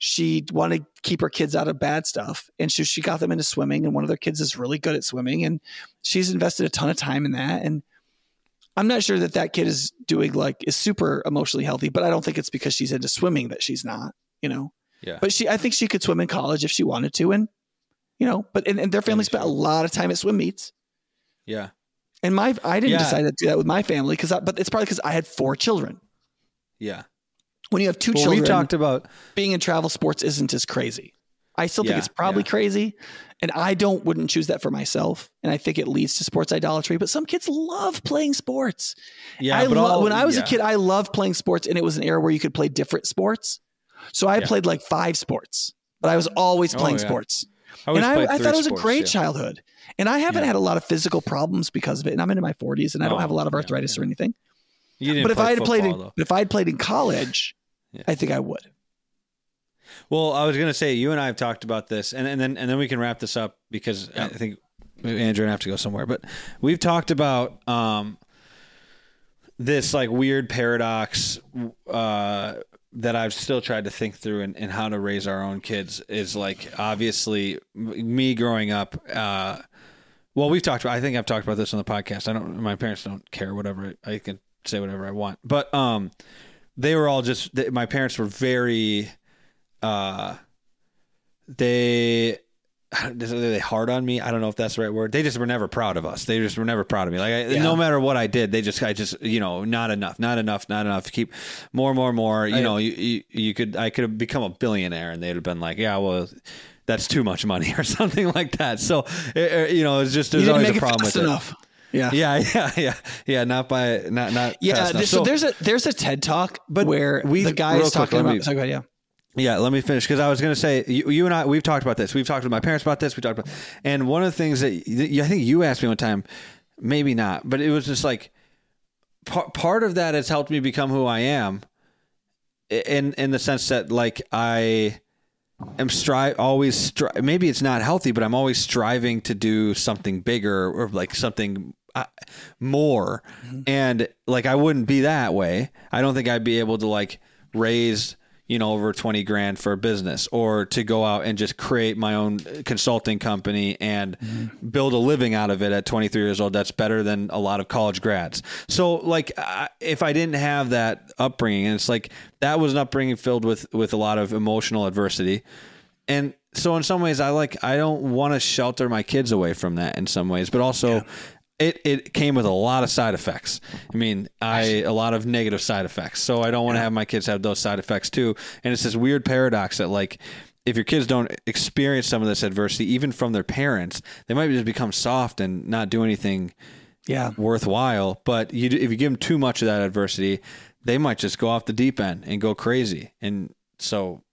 she wanted to keep her kids out of bad stuff. And so she got them into swimming and one of their kids is really good at swimming and she's invested a ton of time in that. And I'm not sure that kid is doing is super emotionally healthy, but I don't think it's because she's into swimming that she's not, you know, but I think she could swim in college if she wanted to. And, you know, and their family spent a lot of time at swim meets. Yeah. And I didn't decide to do that with my family but it's probably because I had 4 children. Yeah. When you have 2 children, we talked about being in travel sports isn't as crazy. I still think it's probably crazy. And I wouldn't choose that for myself. And I think it leads to sports idolatry, but some kids love playing sports. Yeah. When I was a kid, I loved playing sports and it was an era where you could play different sports. So I played like 5 sports, but I was always playing sports. I thought it was a great childhood and I haven't had a lot of physical problems because of it. And I'm into my 40s and I don't have a lot of arthritis or anything. But if I'd played in college, I think I would. Well, I was going to say, you and I have talked about this and then we can wrap this up because I think maybe Andrew and I have to go somewhere, but we've talked about, this like weird paradox, that I've still tried to think through and how to raise our own kids is, like, obviously me growing up. Well, we've talked about, I think I've talked about this on the podcast. My parents don't care, whatever. I can say whatever I want, but, they were all just, my parents were very, they hard on me. I don't know if that's the right word. They just were never proud of us. They just were never proud of me. Like no matter what I did, I just, you know, not enough, keep more, you know, I could have become a billionaire and they'd have been like, yeah, well, that's too much money or something like that. So, it's just, there's always a problem with it. Yeah. Not. Yeah. So there's a TED talk, but where the guy is talking about, Yeah, let me finish, because I was going to say, you and I, we've talked about this. We've talked with my parents about this. And one of the things that I think you asked me one time, maybe not, but it was just like part of that has helped me become who I am in the sense that, like, I am always maybe it's not healthy, but I'm always striving to do something bigger or like something more. Mm-hmm. And like, I wouldn't be that way. I don't think I'd be able to like raise over 20 grand for a business, or to go out and just create my own consulting company and build a living out of it at 23 years old. That's better than a lot of college grads. So like, if I didn't have that upbringing, and it's like, that was an upbringing filled with a lot of emotional adversity. And so in some ways I don't want to shelter my kids away from that in some ways, but also it came with a lot of side effects. I mean, a lot of negative side effects. So I don't want to have my kids have those side effects too. And it's this weird paradox that, like, if your kids don't experience some of this adversity, even from their parents, they might just become soft and not do anything worthwhile. But if you give them too much of that adversity, they might just go off the deep end and go crazy. And so,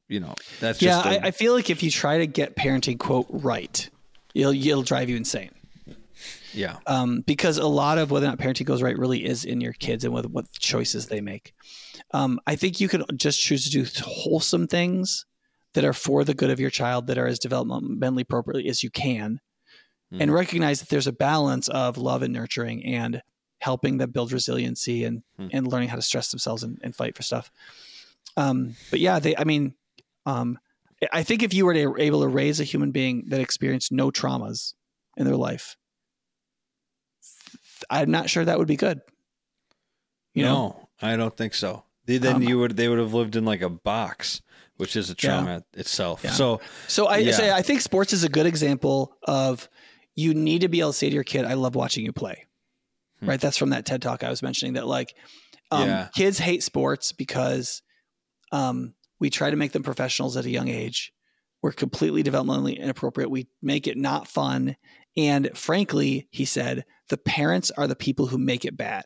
that's just... Yeah, I feel like if you try to get parenting, quote, right, it'll drive you insane. Yeah. Because a lot of whether or not parenting goes right really is in your kids and with what choices they make. I think you can just choose to do wholesome things that are for the good of your child, that are as developmentally appropriately as you can, and recognize that there's a balance of love and nurturing and helping them build resiliency and learning how to stress themselves and fight for stuff. I think if you were able to raise a human being that experienced no traumas in their life, I'm not sure that would be good. No, I don't think so. Then they would have lived in like a box, which is a trauma itself. Yeah. So I think sports is a good example of, you need to be able to say to your kid, I love watching you play. Right. That's from that TED talk I was mentioning, that like kids hate sports because we try to make them professionals at a young age. We're completely developmentally inappropriate. We make it not fun. And frankly, he said, the parents are the people who make it bad.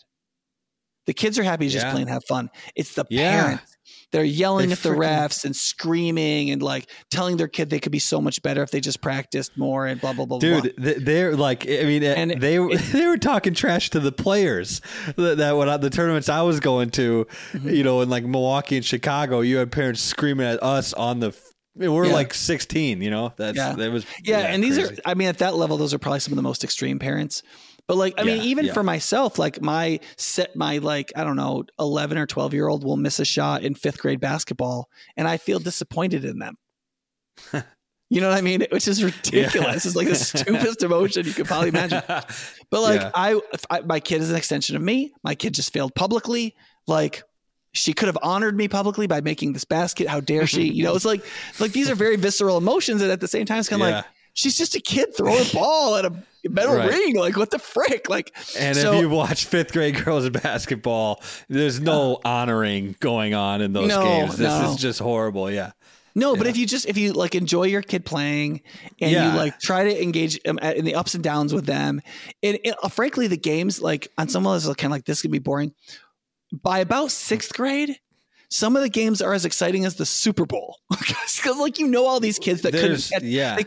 The kids are happy to just play and have fun. It's the parents. They're yelling at the refs and screaming and like telling their kid they could be so much better if they just practiced more and blah, blah, blah. They're like, they were talking trash to the players that went out the tournaments I was going to, in like Milwaukee and Chicago, you had parents screaming at us on the we're like 16, and crazy. These are, at that level, those are probably some of the most extreme parents. But like, even for myself, like my 11 or 12 year old will miss a shot in fifth grade basketball and I feel disappointed in them. You know what I mean? Which is ridiculous. Yeah. It's like the stupidest emotion you could probably imagine. But like my kid is an extension of me. My kid just failed publicly. Like, she could have honored me publicly by making this basket. How dare she? It's like these are very visceral emotions. And at the same time, it's kind of like, she's just a kid throwing a ball at a metal ring. Like, what the frick? Like, and if you watch fifth grade girls basketball, there's no honoring going on in those games. This is just horrible. Yeah. No, but if you like enjoy your kid playing and you like try to engage in the ups and downs with them, and frankly, the games, like on some levels, kind of like this can be boring. By about sixth grade, some of the games are as exciting as the Super Bowl because like, all these kids that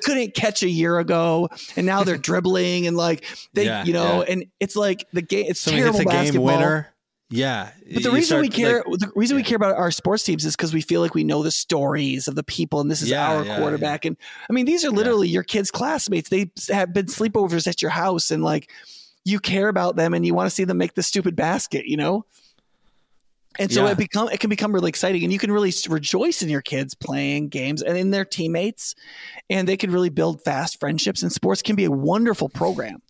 couldn't catch a year ago and now they're dribbling and like and it's like the game, it's terrible basketball. Game winner. Yeah. But the reason we care about our sports teams is because we feel like we know the stories of the people and this is our quarterback. Yeah. And these are literally your kids' classmates. They have been sleepovers at your house and like you care about them and you want to see them make the stupid basket, And so it can become really exciting, and you can really rejoice in your kids playing games and in their teammates, and they can really build fast friendships, and sports can be a wonderful program.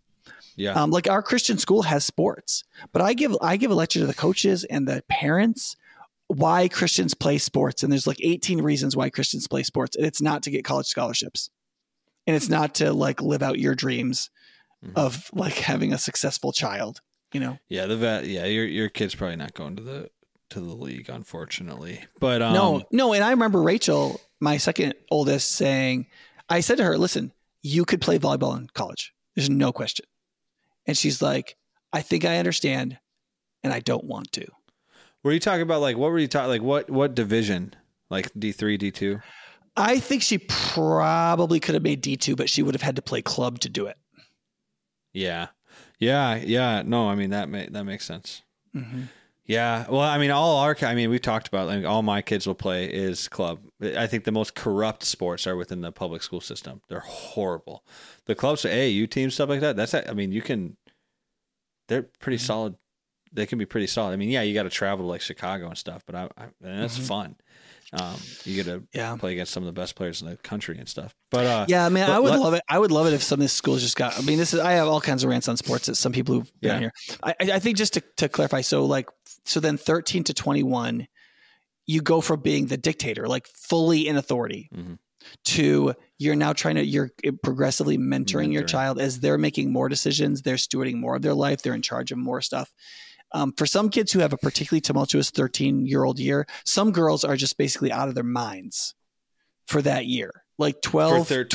Yeah. Like our Christian school has sports, but I give a lecture to the coaches and the parents why Christians play sports. And there's like 18 reasons why Christians play sports, and it's not to get college scholarships, and it's not to like live out your dreams of like having a successful child, you know? Yeah. Your kid's probably not going to the league, unfortunately, but no. And I remember Rachel, my second oldest, saying, I said to her, listen, you could play volleyball in college. There's no question. And she's like, I think I understand, and I don't want to. Were you talking about like, what were you talking, like what division, like D3, D2? I think she probably could have made D2, but she would have had to play club to do it. Yeah. No, I mean, that makes sense. Mm-hmm. Yeah. Well, I mean, we've talked about, like, all my kids will play is club. I think the most corrupt sports are within the public school system. They're horrible. The clubs, AAU teams, stuff like that. They're pretty solid. They can be pretty solid. I mean, yeah, you got to travel to like Chicago and stuff, but that's fun. You get to play against some of the best players in the country and stuff. But love it. I would love it if some of these schools just got. I mean, I have all kinds of rants on sports that some people who've been here. I think just to clarify, so then 13 to 21, you go from being the dictator, like fully in authority, to you're now you're progressively mentoring your child as they're making more decisions, they're stewarding more of their life, they're in charge of more stuff. For some kids who have a particularly tumultuous 13-year-old year, some girls are just basically out of their minds for that year. Like 12 and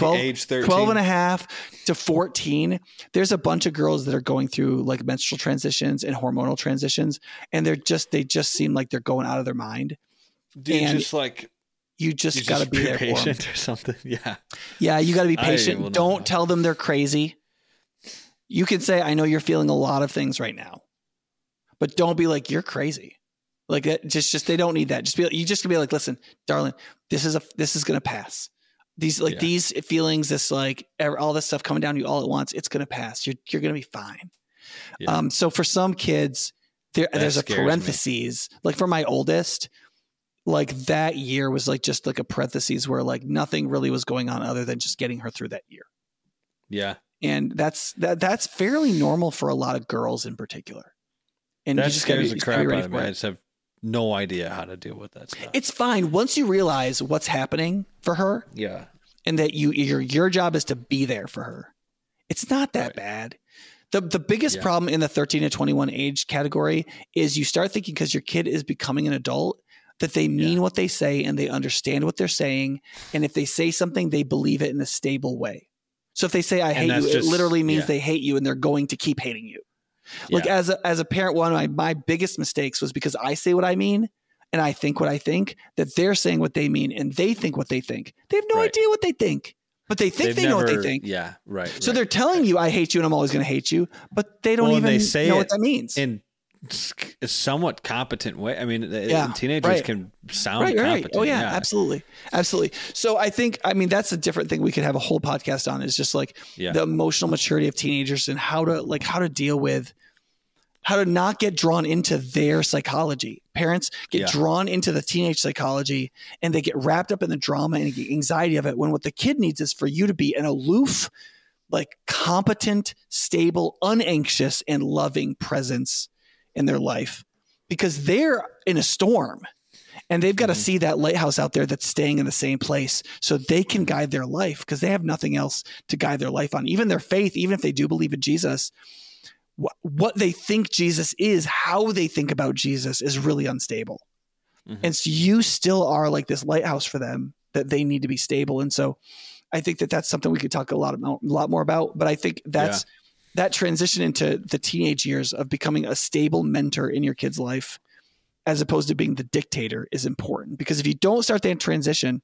a half to 14. There's a bunch of girls that are going through like menstrual transitions and hormonal transitions, and they just seem like they're going out of their mind. You got to be there patient for them. Or something. Yeah. Yeah. You got to be patient. Don't tell them they're crazy. You can say, I know you're feeling a lot of things right now, but don't be like, you're crazy. Like that, just they don't need that. You just be like, listen, darling, this is going to pass. These feelings, this like all this stuff coming down to you all at once, it's going to pass. You're going to be fine. Yeah. So for some kids, there's a parentheses. Like for my oldest, like that year was like just like a parentheses where like nothing really was going on other than just getting her through that year. Yeah. And that's fairly normal for a lot of girls in particular. And that scares the crap out of me. I just have no idea how to deal with that stuff. It's fine once you realize what's happening for her. Yeah, and that your job is to be there for her. It's not that bad. The biggest problem in the 13 to 21 age category is you start thinking because your kid is becoming an adult that they mean what they say and they understand what they're saying, and if they say something, they believe it in a stable way. So if they say I hate you, it literally means they hate you and they're going to keep hating you. Like as a parent, one of my biggest mistakes was because I say what I mean and I think what I think, that they're saying what they mean and they think what they think. They have no idea what they think, but they think they know what they think. Yeah, right. So they're telling you I hate you and I'm always going to hate you, but they don't even know what that means. In a somewhat competent way. I mean, teenagers can sound competent. Oh yeah, absolutely. Absolutely. So I think, that's a different thing we could have a whole podcast on, is just like the emotional maturity of teenagers and how to not get drawn into their psychology. Parents get drawn into the teenage psychology and they get wrapped up in the drama and the anxiety of it, when what the kid needs is for you to be an aloof, like competent, stable, unanxious, and loving presence in their life, because they're in a storm and they've got to see that lighthouse out there that's staying in the same place so they can guide their life, because they have nothing else to guide their life on. Even their faith, even if they do believe in Jesus, what they think Jesus is, how they think about Jesus is really unstable. And so you still are like this lighthouse for them that they need to be stable. And so I think that's something we could talk a lot more about, but I think that's that transition into the teenage years of becoming a stable mentor in your kid's life, as opposed to being the dictator, is important. Because if you don't start that transition,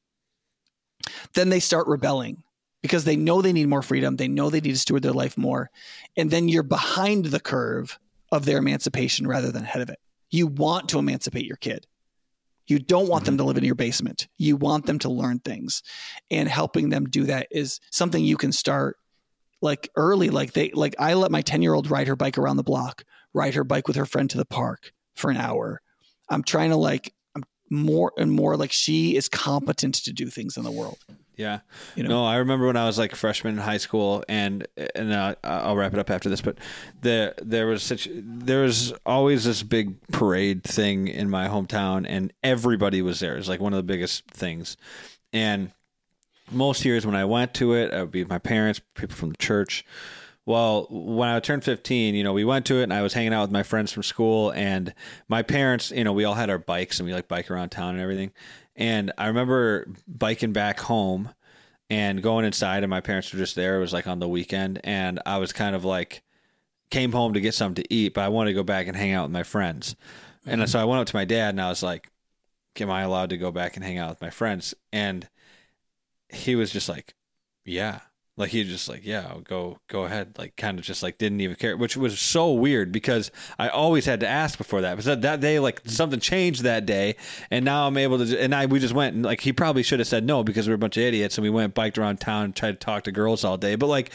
then they start rebelling because they know they need more freedom. They know they need to steward their life more. And then you're behind the curve of their emancipation rather than ahead of it. You want to emancipate your kid. You don't want them to live in your basement. You want them to learn things, and helping them do that is something you can start like early. I let my 10-year-old ride her bike around the block, ride her bike with her friend to the park for an hour. I'm trying to like, I'm more and more like she is competent to do things in the world. Yeah. You know? No, I remember when I was like freshman in high school, and I'll wrap it up after this, but there was always this big parade thing in my hometown, and everybody was there. It was like one of the biggest things. And most years when I went to it, it would be my parents, people from the church. Well, when I turned 15, you know, we went to it and I was hanging out with my friends from school, and my parents, you know, we all had our bikes and we like bike around town and everything. And I remember biking back home and going inside, and my parents were just there. It was like on the weekend, and I was kind of like, came home to get something to eat, but I wanted to go back and hang out with my friends. Mm-hmm. And so I went up to my dad and I was like, am I allowed to go back and hang out with my friends? And he was just like, yeah. Like, he was just like, yeah, go ahead. Like, kind of just like didn't even care, which was so weird because I always had to ask before that. But that day, like, something changed that day, and now I'm able to. And we just went, and like, he probably should have said no because we were a bunch of idiots, and we went biked around town and tried to talk to girls all day. But like,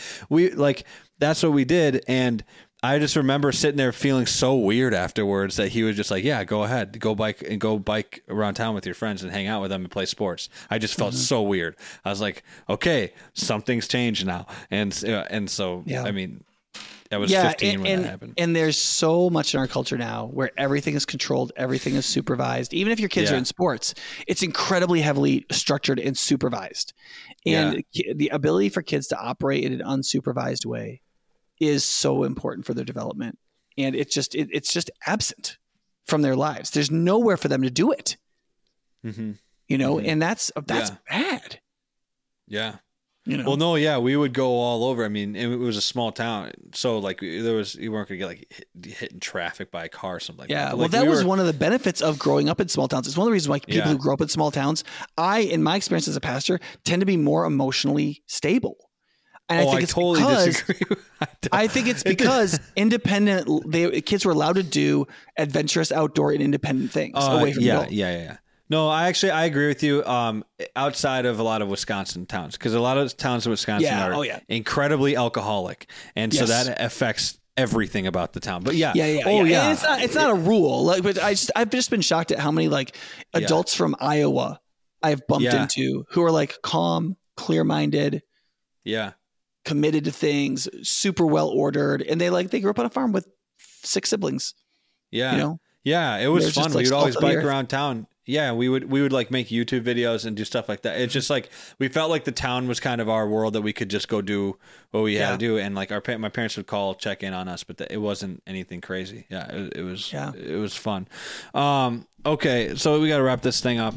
that's what we did, and I just remember sitting there feeling so weird afterwards that he was just like, yeah, go ahead, go bike around town with your friends and hang out with them and play sports. I just felt so weird. I was like, okay, something's changed now. And so, yeah. I mean, I was 15 when that happened. And there's so much in our culture now where everything is controlled, everything is supervised. Even if your kids are in sports, it's incredibly heavily structured and supervised. And the ability for kids to operate in an unsupervised way is so important for their development, and it's just absent from their lives. There's nowhere for them to do it, you know, and that's bad. Yeah. You know? Well, no, yeah, we would go all over. I mean, it was a small town, so like you weren't gonna get like hit in traffic by a car or something. Like that. But, well, like, that was one of the benefits of growing up in small towns. It's one of the reasons why people who grow up in small towns, in my experience as a pastor, tend to be more emotionally stable. And I totally disagree. I think it's because kids were allowed to do adventurous, outdoor, and independent things away from home. Yeah. No, I agree with you. Outside of a lot of Wisconsin towns, because a lot of towns in Wisconsin are incredibly alcoholic, and so that affects everything about the town. But And it's not a rule. Like, but I've just been shocked at how many like adults from Iowa I've bumped into who are like calm, clear-minded. Yeah. Committed to things, super well ordered, and they grew up on a farm with 6 siblings. Yeah, you know? Yeah, it was fun. We'd always bike around town. Yeah, we would like make YouTube videos and do stuff like that. It's just like we felt like the town was kind of our world that we could just go do what we had to do, and like my parents would call, check in on us, but it wasn't anything crazy. Yeah, it was fun. Okay, so we got to wrap this thing up.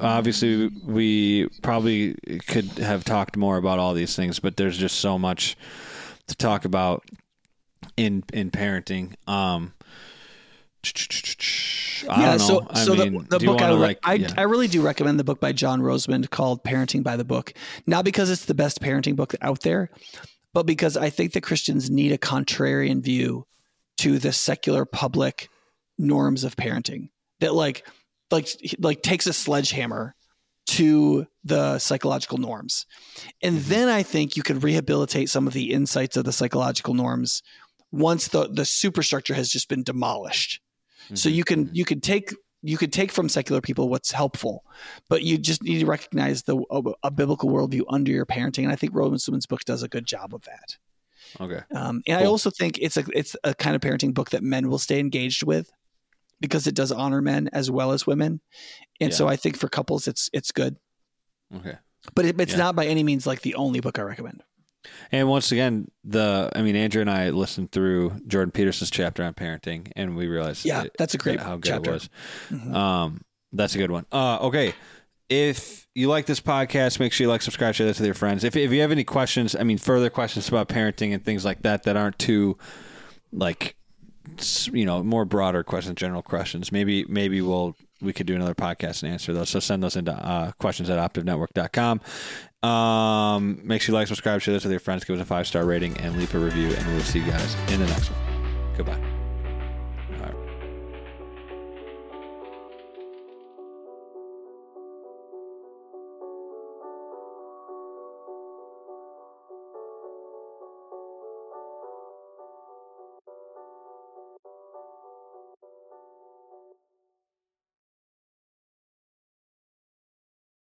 Obviously, we probably could have talked more about all these things, but there's just so much to talk about in parenting. I don't know. I really do recommend the book by John Rosemond called Parenting by the Book, not because it's the best parenting book out there, but because I think that Christians need a contrarian view to the secular public norms of parenting that like takes a sledgehammer to the psychological norms. And then I think you could rehabilitate some of the insights of the psychological norms once the superstructure has just been demolished. Mm-hmm. So you could take from secular people what's helpful, but you just need to recognize a biblical worldview under your parenting. And I think Rosemond's book does a good job of that. Okay. And cool. I also think it's a kind of parenting book that men will stay engaged with, because it does honor men as well as women. And so I think for couples, it's good. Okay. But it's not by any means like the only book I recommend. And once again, Andrea and I listened through Jordan Peterson's chapter on parenting, and we realized that's a great chapter. It was. Mm-hmm. That's a good one. Okay. If you like this podcast, make sure you like, subscribe, share this with your friends. If you have any questions, further questions about parenting and things like that, that aren't too like, you know, more broader questions, general questions. Maybe we could do another podcast and answer those. So send those into questions at optivenetwork.com. Make sure you like, subscribe, share this with your friends, give us a 5-star rating, and leave a review. And we'll see you guys in the next one. Goodbye.